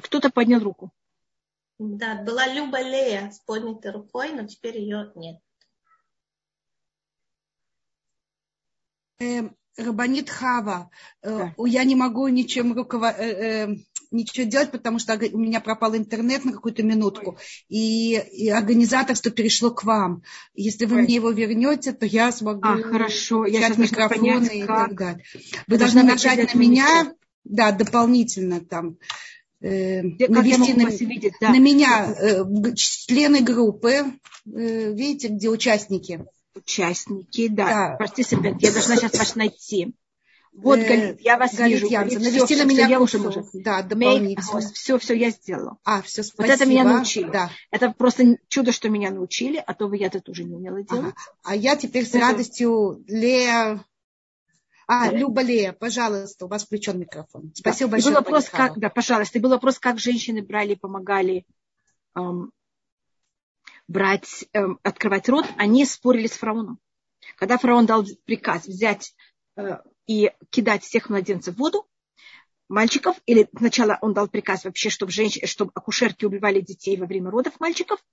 кто-то поднял руку. Да, была Люба Лея с поднятой рукой, но теперь ее нет. Рабанит Хава. Да. Я не могу ничего делать, потому что у меня пропал интернет на какую-то минутку, и организаторство перешло к вам. Если вы мне его вернете, то я смогу включать микрофоны и так далее. Вы должны нажать на меня, да, дополнительно там, навести на меня члены группы, видите, где участники. Участники, да. Простите, ребят, я должна сейчас вас найти. Вот, Галит, я вас вижу. Навести на меня курсу. Да, дополнительно. Все, я сделала. Все, спасибо. Вот это меня научили. Да. Это просто чудо, что меня научили, а то бы я это тоже не умела делать. А я теперь с радостью, Лея... Люба Лея, пожалуйста, у вас включен микрофон. Спасибо большое. Был вопрос, как женщины брали и помогали брать, открывать рот, они спорили с фараоном. Когда фараон дал приказ взять и кидать всех младенцев в воду, мальчиков, или сначала он дал приказ вообще, чтобы акушерки убивали детей во время родов мальчиков,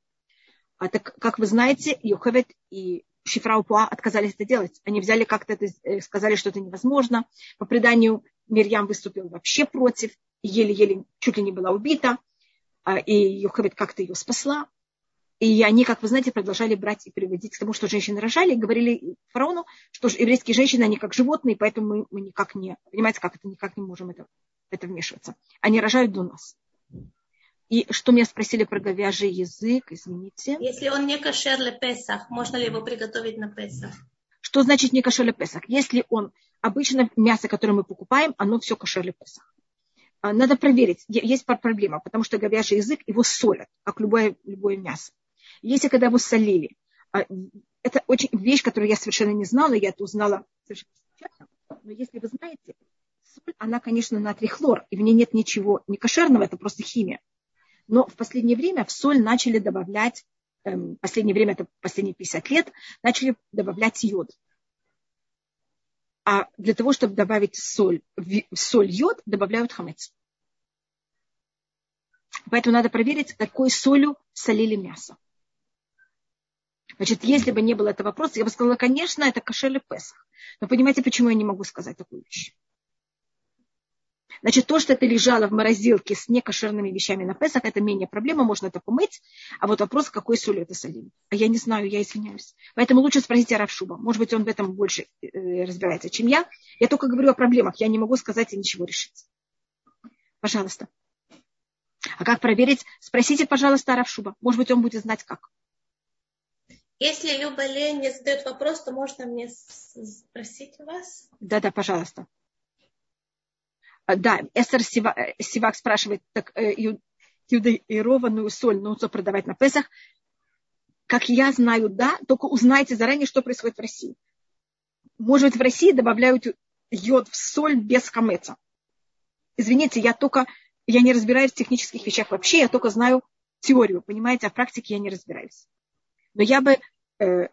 а так, как вы знаете, Йохавет и Шифра у Пуа отказались это делать. Они взяли как-то это, сказали, что это невозможно. По преданию, Мирьям выступил вообще против, еле-еле чуть ли не была убита, и Йохавет как-то ее спасла. И они, как вы знаете, продолжали брать и приводить к тому, что женщины рожали, и говорили фараону, что еврейские женщины, они как животные, поэтому мы никак не, понимаете, как это, никак не можем это вмешиваться. Они рожают до нас. И что меня спросили про говяжий язык, извините. Если он не кошер ле Песах, можно ли его приготовить на Песах? Что значит не кошер ле Песах? Если он, обычно мясо, которое мы покупаем, оно все кошер ле Песах. Надо проверить, есть проблема, потому что говяжий язык, его солят, как любое мясо. Если когда его солили, это очень вещь, которую я совершенно не знала, я это узнала совершенно случайно, но если вы знаете, соль, она, конечно, натрий хлор, и в ней нет ничего не кошерного, это просто химия. Но в последнее время в соль начали добавлять, в последнее время, это последние 50 лет, начали добавлять йод. А для того, чтобы добавить в соль йод, добавляют хамец. Поэтому надо проверить, какой солью солили мясо. Значит, если бы не было этого вопроса, я бы сказала, конечно, это кошер ле Песах. Но понимаете, почему я не могу сказать такую вещь? Значит, то, что ты лежала в морозилке с некошерными вещами на Песах, это менее проблема, можно это помыть. А вот вопрос, какой солью это солили. А я не знаю, я извиняюсь. Поэтому лучше спросите Рав Шуба. Может быть, он в этом больше разбирается, чем я. Я только говорю о проблемах, я не могу сказать и ничего решить. Пожалуйста. А как проверить? Спросите, пожалуйста, Рав Шуба. Может быть, он будет знать, как. Если Люба Леня задает вопрос, то можно мне спросить вас? Да, пожалуйста. Да, Эстер Сивак спрашивает, так юдаированную соль нужно продавать на Песах. Как я знаю, да, только узнайте заранее, что происходит в России. Может быть, в России добавляют йод в соль без хамеца. Извините, я не разбираюсь в технических вещах вообще, я только знаю теорию, понимаете, а в практике я не разбираюсь. Но я бы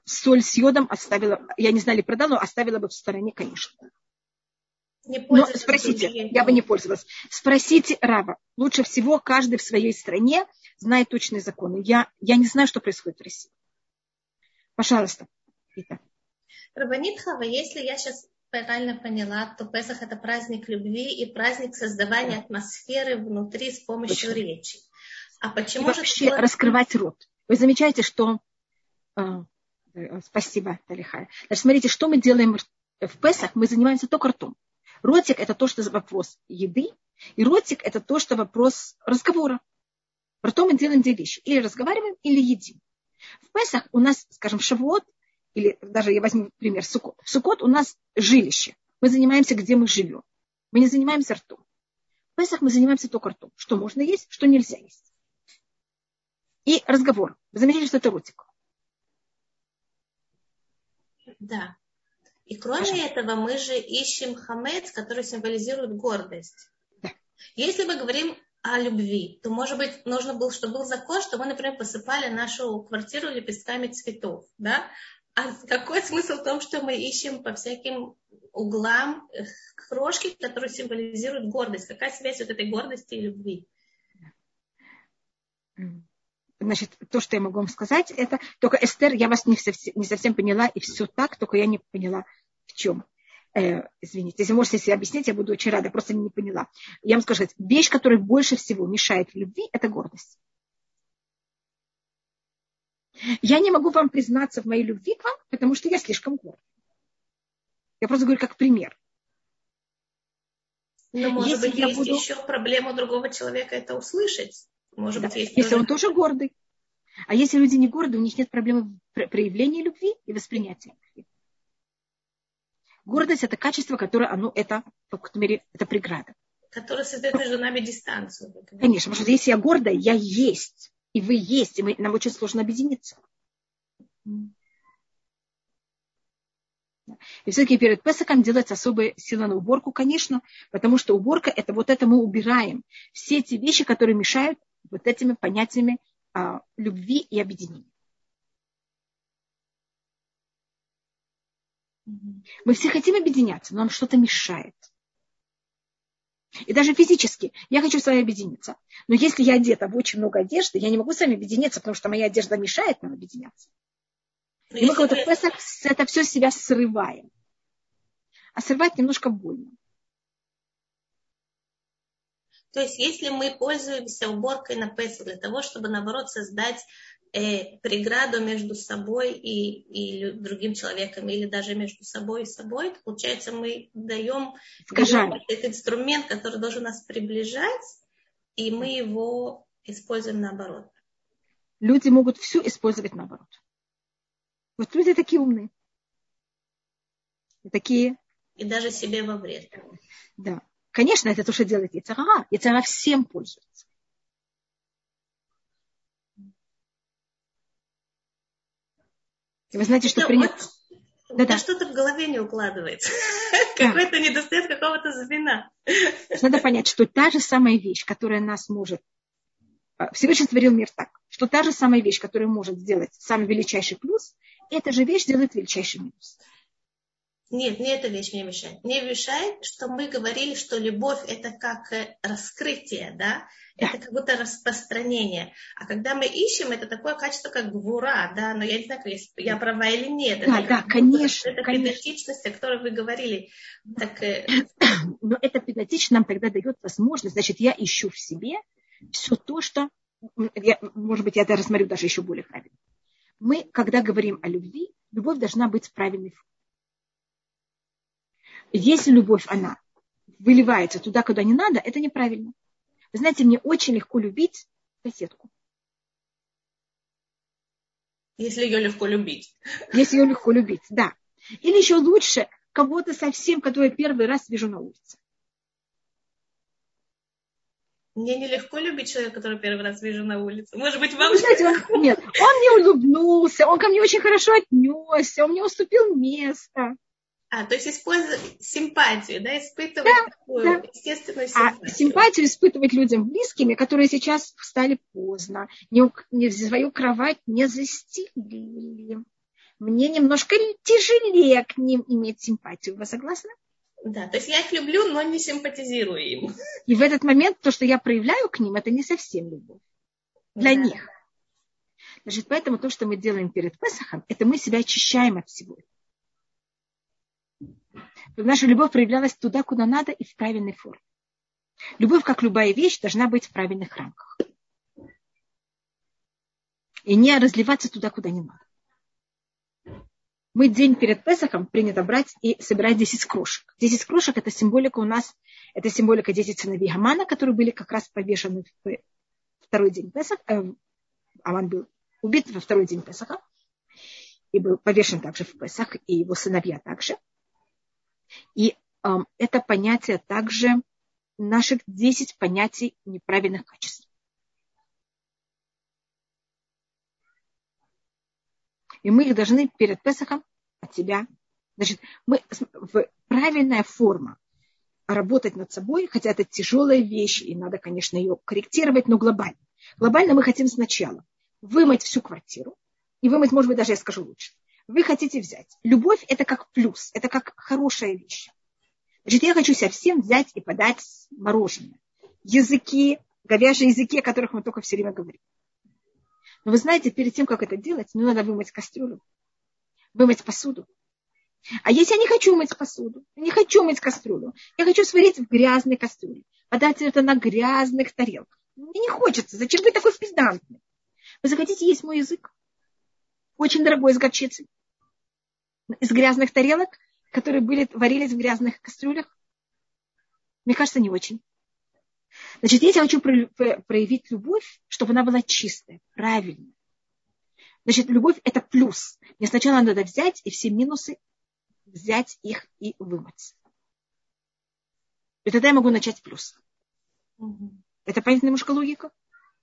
соль с йодом оставила, я не знаю, ли продала, но оставила бы в стороне, конечно. Но спросите, я бы не пользовалась. Спросите Рава. Лучше всего каждый в своей стране знает точные законы. Я не знаю, что происходит в России. Пожалуйста. Ита. Рабанит Хава, если я сейчас правильно поняла, то Песах – это праздник любви и праздник создавания атмосферы внутри с помощью речи. А почему и же вообще такое... раскрывать рот? Вы замечаете, что... Спасибо, Талиха. Значит, смотрите, что мы делаем в Песах? Мы занимаемся только ртом. Ротик – это то, что вопрос еды, и ротик – это то, что вопрос разговора. Ртом мы делаем две вещи. Или разговариваем, или едим. В Песах у нас, скажем, Шавуот, или даже я возьму пример Суккот. Суккот у нас жилище. Мы занимаемся, где мы живем. Мы не занимаемся ртом. В Песах мы занимаемся только ртом. Что можно есть, что нельзя есть. И разговор. Вы заметили, что это ротик? Да. И кроме этого мы же ищем хамец, который символизирует гордость. Да. Если мы говорим о любви, то, может быть, нужно было, чтобы был закон, что мы, например, посыпали нашу квартиру лепестками цветов. Да? А какой смысл в том, что мы ищем по всяким углам крошки, которые символизируют гордость? Какая связь вот этой гордости и любви? Значит, то, что я могу вам сказать, это только, Эстер, я вас не совсем поняла, и все так, только я не поняла, в чем. Извините, если можете себе объяснить, я буду очень рада, просто не поняла. Я вам скажу, вещь, которая больше всего мешает в любви, это гордость. Я не могу вам признаться в моей любви к вам, потому что я слишком горда. Я просто говорю как пример. Но, может быть, есть еще проблема другого человека это услышать. Может быть, есть если тоже... он тоже гордый. А если люди не гордые, у них нет проблемы проявления любви и воспринятия любви. Гордость – это качество, которое оно, это, по крайней мере, это преграда. Которое создает между нами дистанцию. Конечно, потому что если я гордая, я есть. И вы есть, и нам очень сложно объединиться. И все-таки перед Песахом делается особая сила на уборку, конечно, потому что уборка – это вот это мы убираем. Все те вещи, которые мешают вот этими понятиями любви и объединения. Мы все хотим объединяться, но нам что-то мешает. И даже физически я хочу с вами объединиться. Но если я одета в очень много одежды, я не могу с вами объединиться, потому что моя одежда мешает нам объединяться. Но и мы как-то в Песах это все себя срываем. А срывать немножко больно. То есть если мы пользуемся уборкой на Песах для того, чтобы, наоборот, создать преграду между собой и другим человеком, или даже между собой и собой, то, получается, мы даем этот инструмент, который должен нас приближать, и мы его используем наоборот. Люди могут все использовать наоборот. Вот люди такие умные. Такие. И даже себе во вред. Да. Конечно, это то, что делает Яцера. Яцера всем пользуется. Вы знаете, что принято... Вот, да, что-то в голове не укладывается. Да. Какой-то недостает какого-то звена. Надо понять, что та же самая вещь, которая нас может... Всевышний творил мир так, что та же самая вещь, которая может сделать самый величайший плюс, эта же вещь делает величайший минус. Нет, не эта вещь мне мешает. Мне мешает, что мы говорили, что любовь – это как раскрытие, да? Это как будто распространение. А когда мы ищем, это такое качество, как гвура, да? Но я не знаю, я права или нет. Да, это да, конечно. Это педантичность, о которой вы говорили. Так... Но эта педантичность нам тогда дает возможность. Значит, я ищу в себе все то, что... может быть, я это рассмотрю даже еще более правильно. Мы, когда говорим о любви, любовь должна быть в правильной форме. Если любовь, она выливается туда, куда не надо, это неправильно. Вы знаете, мне очень легко любить соседку. Если ее легко любить. Если ее легко любить, да. Или еще лучше кого-то совсем, которого я первый раз вижу на улице. Мне нелегко любить человека, которого первый раз вижу на улице. Может быть, вам... Вы знаете, нет, он мне улыбнулся, он ко мне очень хорошо отнесся, он мне уступил место. То есть использовать симпатию, да, испытывать такую естественную симпатию. А симпатию испытывать людям близкими, которые сейчас встали поздно, не свою кровать не застелили. Мне немножко тяжелее к ним иметь симпатию. Вы согласны? Да, то есть я их люблю, но не симпатизирую им. И в этот момент то, что я проявляю к ним, это не совсем любовь. Для них. Значит, поэтому то, что мы делаем перед Песахом, это мы себя очищаем от всего. Наша любовь проявлялась туда, куда надо, и в правильной форме. Любовь, как любая вещь, должна быть в правильных рамках. И не разливаться туда, куда не надо. Мы день перед Песахом принято брать и собирать 10 крошек. 10 крошек – это символика у нас, это символика 10 сыновей Амана, которые были как раз повешены в второй день Песаха. Аман был убит во второй день Песаха. И был повешен также в Песах, и его сыновья также. И это понятие также наших 10 понятий неправильных качеств. И мы их должны перед Песахом от себя... Значит, мы, правильная форма работать над собой, хотя это тяжелая вещь, и надо, конечно, ее корректировать, но глобально. Глобально мы хотим сначала вымыть всю квартиру, и вымыть, может быть, даже я скажу лучше. Вы хотите взять. Любовь – это как плюс, это как хорошая вещь. Значит, я хочу совсем взять и подать мороженое. Языки, говяжьи языки, о которых мы только все время говорим. Но вы знаете, перед тем, как это делать, надо вымыть кастрюлю, вымыть посуду. А если я не хочу мыть посуду, не хочу мыть кастрюлю, я хочу сварить в грязной кастрюле, подать это на грязных тарелках. Мне не хочется. Зачем быть такой педантной? Вы захотите есть мой язык? Очень дорогой, из горчицы. Из грязных тарелок, которые варились в грязных кастрюлях. Мне кажется, не очень. Значит, если я хочу проявить любовь, чтобы она была чистая, правильная. Значит, любовь – это плюс. Мне сначала надо взять и все минусы, взять их и вымыть. И тогда я могу начать плюс. Угу. Это понятная немножко логика?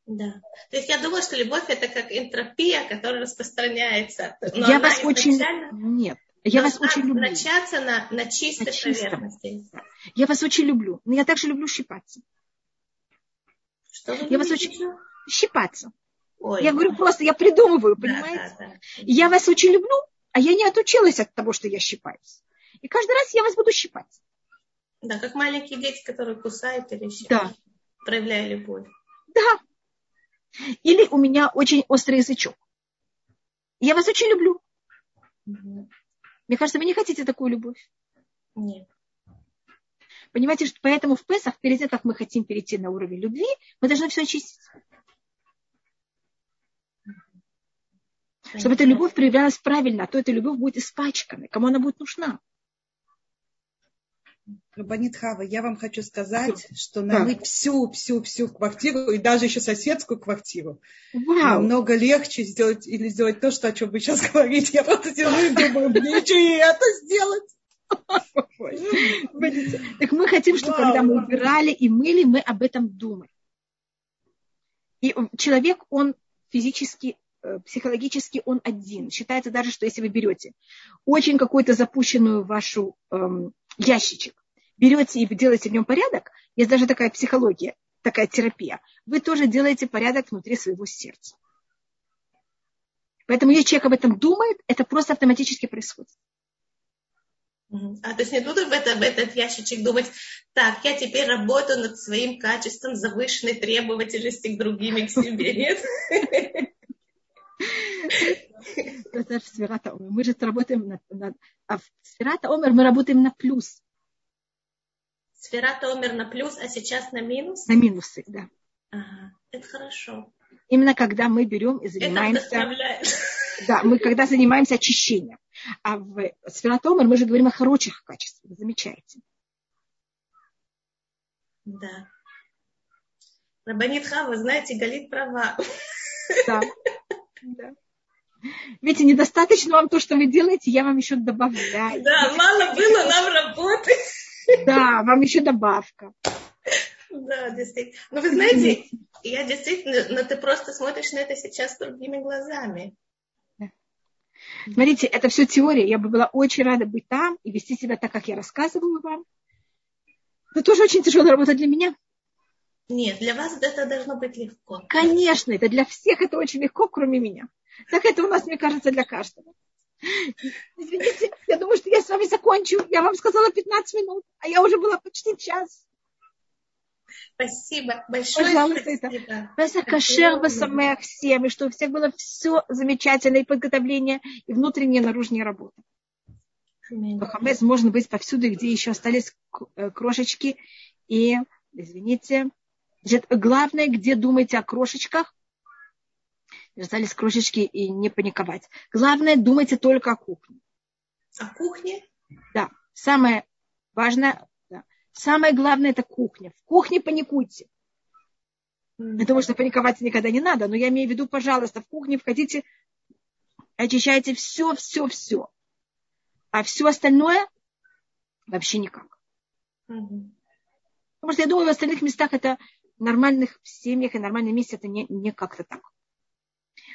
Да. То есть я думала, что любовь – это как энтропия, которая распространяется. Но я вас очень... Нет. Я вас очень люблю. Начаться на чистой поверхности. Я вас очень люблю. Но я также люблю щипаться. Что вы любите? Щипаться. Ой, я говорю просто, я придумываю, понимаете? Да. Я вас очень люблю, а я не отучилась от того, что я щипаюсь. И каждый раз я вас буду щипать. Да, как маленькие дети, которые кусают или щипают, да. Проявляя любовь. Да. Или у меня очень острый язычок. Я вас очень люблю. Угу. Мне кажется, вы не хотите такую любовь. Нет. Понимаете, что поэтому в Песах, перед тем, как мы хотим перейти на уровень любви, мы должны все очистить. Чтобы эта любовь проявлялась правильно, а то эта любовь будет испачкана. Кому она будет нужна? Рабанит Хава, я вам хочу сказать, что намыть всю квартиру и даже еще соседскую квартиру намного легче сделать или сделать то, что, о чем вы сейчас говорите. Я просто сижу и думаю, мне еще и это сделать. Так мы хотим, чтобы когда мы убирали и мыли, мы об этом думали. И человек, он физически, психологически он один. Считается даже, что если вы берете очень какую-то запущенную вашу ящичек, берете и делаете в нем порядок, есть даже такая психология, такая терапия, вы тоже делаете порядок внутри своего сердца. Поэтому если человек об этом думает, это просто автоматически происходит. А то есть не нужно в этот ящичек думать, так, я теперь работаю над своим качеством завышенной требовательности к другим и к себе, нет? Это же Сфират ха-Омер. Мы же работаем а в Сфират ха-Омер мы работаем на плюс. Сфират ха-Омер на плюс, а сейчас на минус? На минусы, да. Ага, это хорошо. Именно когда мы берем и занимаемся... Да, мы когда занимаемся очищением. А в Сфират ха-Омер мы же говорим о хороших качествах. Замечаете? Да. Рабанит Хава, знаете, Галит права. Да. Да. Видите, недостаточно вам то, что вы делаете, я вам еще добавляю. Да, мало было нам работы. Да, вам еще добавка. Да, действительно. Но вы знаете, я действительно, но ты просто смотришь на это сейчас другими глазами. Да. Смотрите, это все теория. Я бы была очень рада быть там и вести себя так, как я рассказывала вам. Это тоже очень тяжелая работа для меня. Нет, для вас это должно быть легко. Конечно, это для всех это очень легко, кроме меня. Так это у нас, мне кажется, для каждого. Извините, я думаю, что я с вами закончу. Я вам сказала 15 минут, а я уже была почти час. Спасибо большое. Пожалуйста, спасибо. Кашер басамех всем, и чтобы у всех было все замечательное, и подготовление, и внутренняя, и наружная работа. Хамес можно быть повсюду, где еще остались крошечки и, извините... Главное, где думаете о крошечках, остались крошечки и не паниковать. Главное, думайте только о кухне. О кухне? Да. Самое важное, да. Самое главное – это кухня. В кухне паникуйте. Потому что паниковать никогда не надо, но я имею в виду, пожалуйста, в кухне входите, очищайте все. А все остальное вообще никак. Потому что я думаю, в остальных местах это... В нормальных семьях и нормальном месте это не как-то так.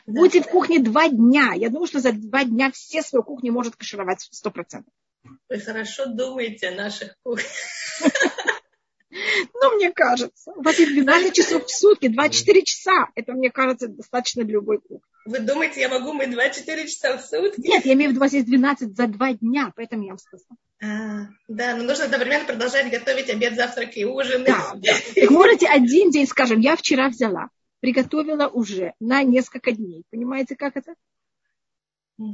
Да, будьте в кухне 2 дня. Я думаю, что за 2 дня все свою кухню может кашировать 100%. Вы хорошо думаете о наших кухнях. Ну, мне кажется. У вас есть 12 часов в сутки, 24 часа. Это, мне кажется, достаточно для любой кухни. Вы думаете, я могу мыть 24 часа в сутки? Нет, я имею в виду, у вас есть 12 за 2 дня, поэтому я вам сказала. Да, но нужно одновременно продолжать готовить обед, завтрак и ужин. Да, да. Так можете один день, скажем, я вчера взяла, приготовила уже на несколько дней. Понимаете, как это?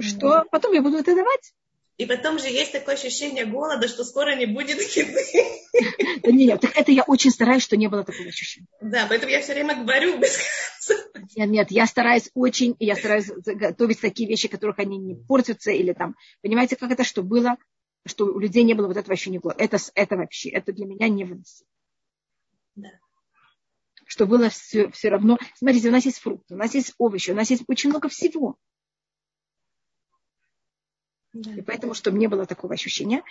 Что потом я буду это давать? И потом же есть такое ощущение голода, что скоро не будет еды. Нет, так это я очень стараюсь, что не было такого ощущения. Да, поэтому я все время говорю без конца. Нет, я стараюсь очень, я стараюсь готовить такие вещи, которых они не портятся или там, понимаете, как это, что было, что у людей не было вот этого ощущения голода. Это вообще, это для меня невыносимо. Да. Что было все равно. Смотрите, у нас есть фрукты, у нас есть овощи, у нас есть очень много всего. И поэтому, чтобы не было такого ощущения.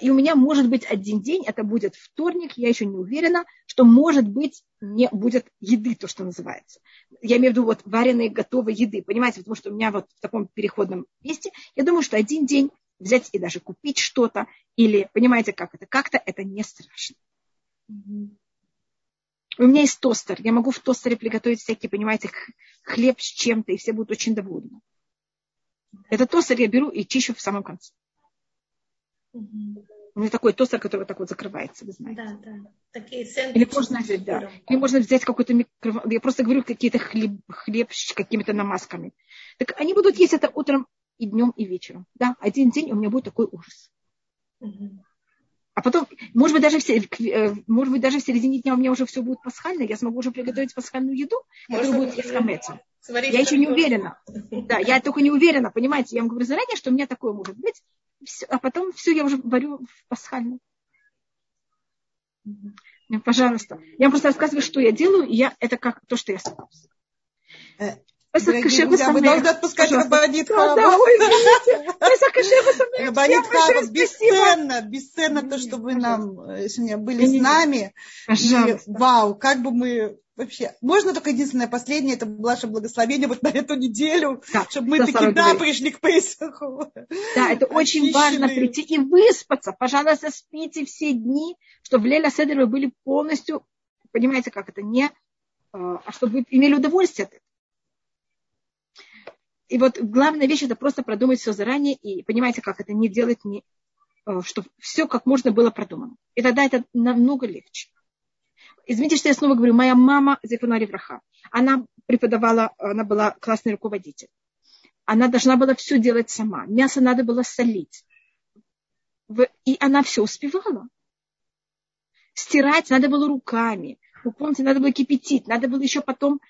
И у меня может быть один день, это будет вторник, я еще не уверена, что может быть не будет еды, то, что называется. Я имею в виду вот вареные, готовые еды, понимаете, потому что у меня вот в таком переходном месте, я думаю, что один день взять и даже купить что-то, или, понимаете, как это, как-то это не страшно. У меня есть тостер, я могу в тостере приготовить всякие, понимаете, хлеб с чем-то, и все будут очень довольны. Это тостер я беру и чищу в самом конце. Угу. У меня такой тостер, который вот так вот закрывается, вы знаете. Да, да. Такие сендвичи. Или можно взять, да. Или можно взять какой-то микро... Я просто говорю, какие-то хлеб с какими-то намазками. Так они будут есть это утром и днем, и вечером. Да, один день у меня будет такой ужас. Угу. А потом, может быть, даже в середине дня у меня уже все будет пасхальное, я смогу уже приготовить пасхальную еду, которая будет есть хамецом. Я еще не уверена. Да, я только не уверена, понимаете. Я вам говорю заранее, что у меня такое может быть. Все, а потом все я уже варю в пасхальную. Пожалуйста. Я вам просто рассказываю, что я делаю, и это как то, что я собираюсь. Мы должны отпускать Рабанит Хава. Рабанит Хава, бесценно то, что вы нам сегодня были с нами. Пожалуйста. И, вау, как бы мы вообще... Можно только единственное последнее, это ваше благословение вот на эту неделю, да, чтобы мы таки пришли к Песаху. Да, это очень важно прийти и выспаться. Пожалуйста, спите все дни, чтобы в Лайла Седере вы были полностью, понимаете, как это, не... А чтобы вы имели удовольствие от этого. И вот главная вещь – это просто продумать все заранее и, понимаете, как это не делать, чтобы все как можно было продумано. И тогда это намного легче. Извините, что я снова говорю, моя мама Зефунари Враха, она преподавала, она была классный руководитель. Она должна была все делать сама. Мясо надо было солить. И она все успевала. Стирать надо было руками. Вы помните, надо было кипятить, надо было еще потом...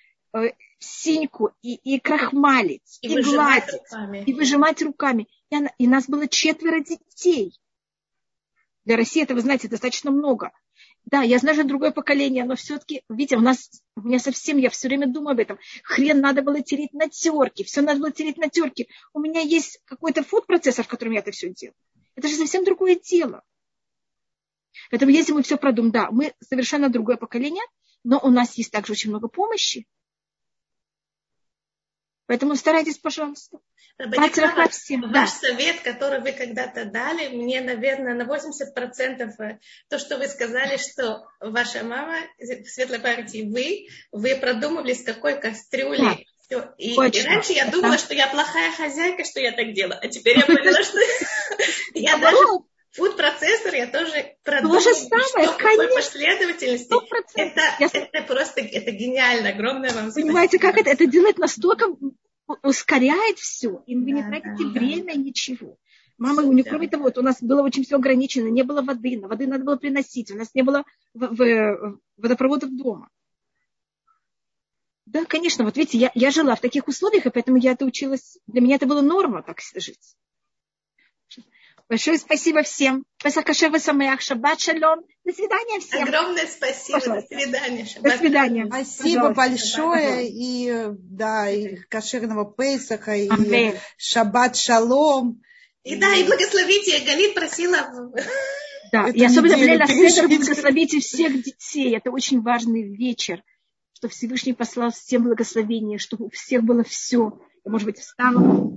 синьку и крахмалить, и гладить, руками. И выжимать руками. И нас было 4 детей. Для России это, вы знаете, достаточно много. Да, я знаю, что другое поколение, но все-таки, видите, у меня совсем, я все время думаю об этом. Хрен надо было тереть на терке, все надо было тереть на терке. У меня есть какой-то фуд-процессор, в котором я это все делаю. Это же совсем другое дело. Поэтому если мы все продумаем, да, мы совершенно другое поколение, но у нас есть также очень много помощи. Поэтому старайтесь, пожалуйста. Рабанит Хава, ваш совет, который вы когда-то дали, мне, наверное, на 80% то, что вы сказали, что ваша мама, светлой памяти, вы продумывали, с какой кастрюли. Да. Все. И раньше я думала, что я плохая хозяйка, что я так делала. А теперь я поняла, что я даже... Фуд-процессор я тоже продумала, что в какой последовательности. Это просто это гениально, огромное вам спасибо. Понимаете, как это делает настолько, ускоряет все, и вы не тратите время, ничего. Мама, у них, кроме того, у нас было очень все ограничено, не было воды, на воды надо было приносить, у нас не было водопроводов дома. Да, конечно, вот видите, я жила в таких условиях, и поэтому я это училась, для меня это была норма так жить. Большое спасибо всем. Песах кашер весомеах. Шаббат шалом. До свидания всем. Огромное спасибо. Пожалуйста. До свидания. Шаббат. До свидания. Спасибо, пожалуйста, большое. Шаббат. И, да, и кашерного Песаха, и шаббат шалом. И да, и благословите. Галит просила. Да, и особенно в Лайла Седере благословите всех детей. Это очень важный вечер, что Всевышний послал всем благословение, чтобы у всех было все. Я, может быть, встану.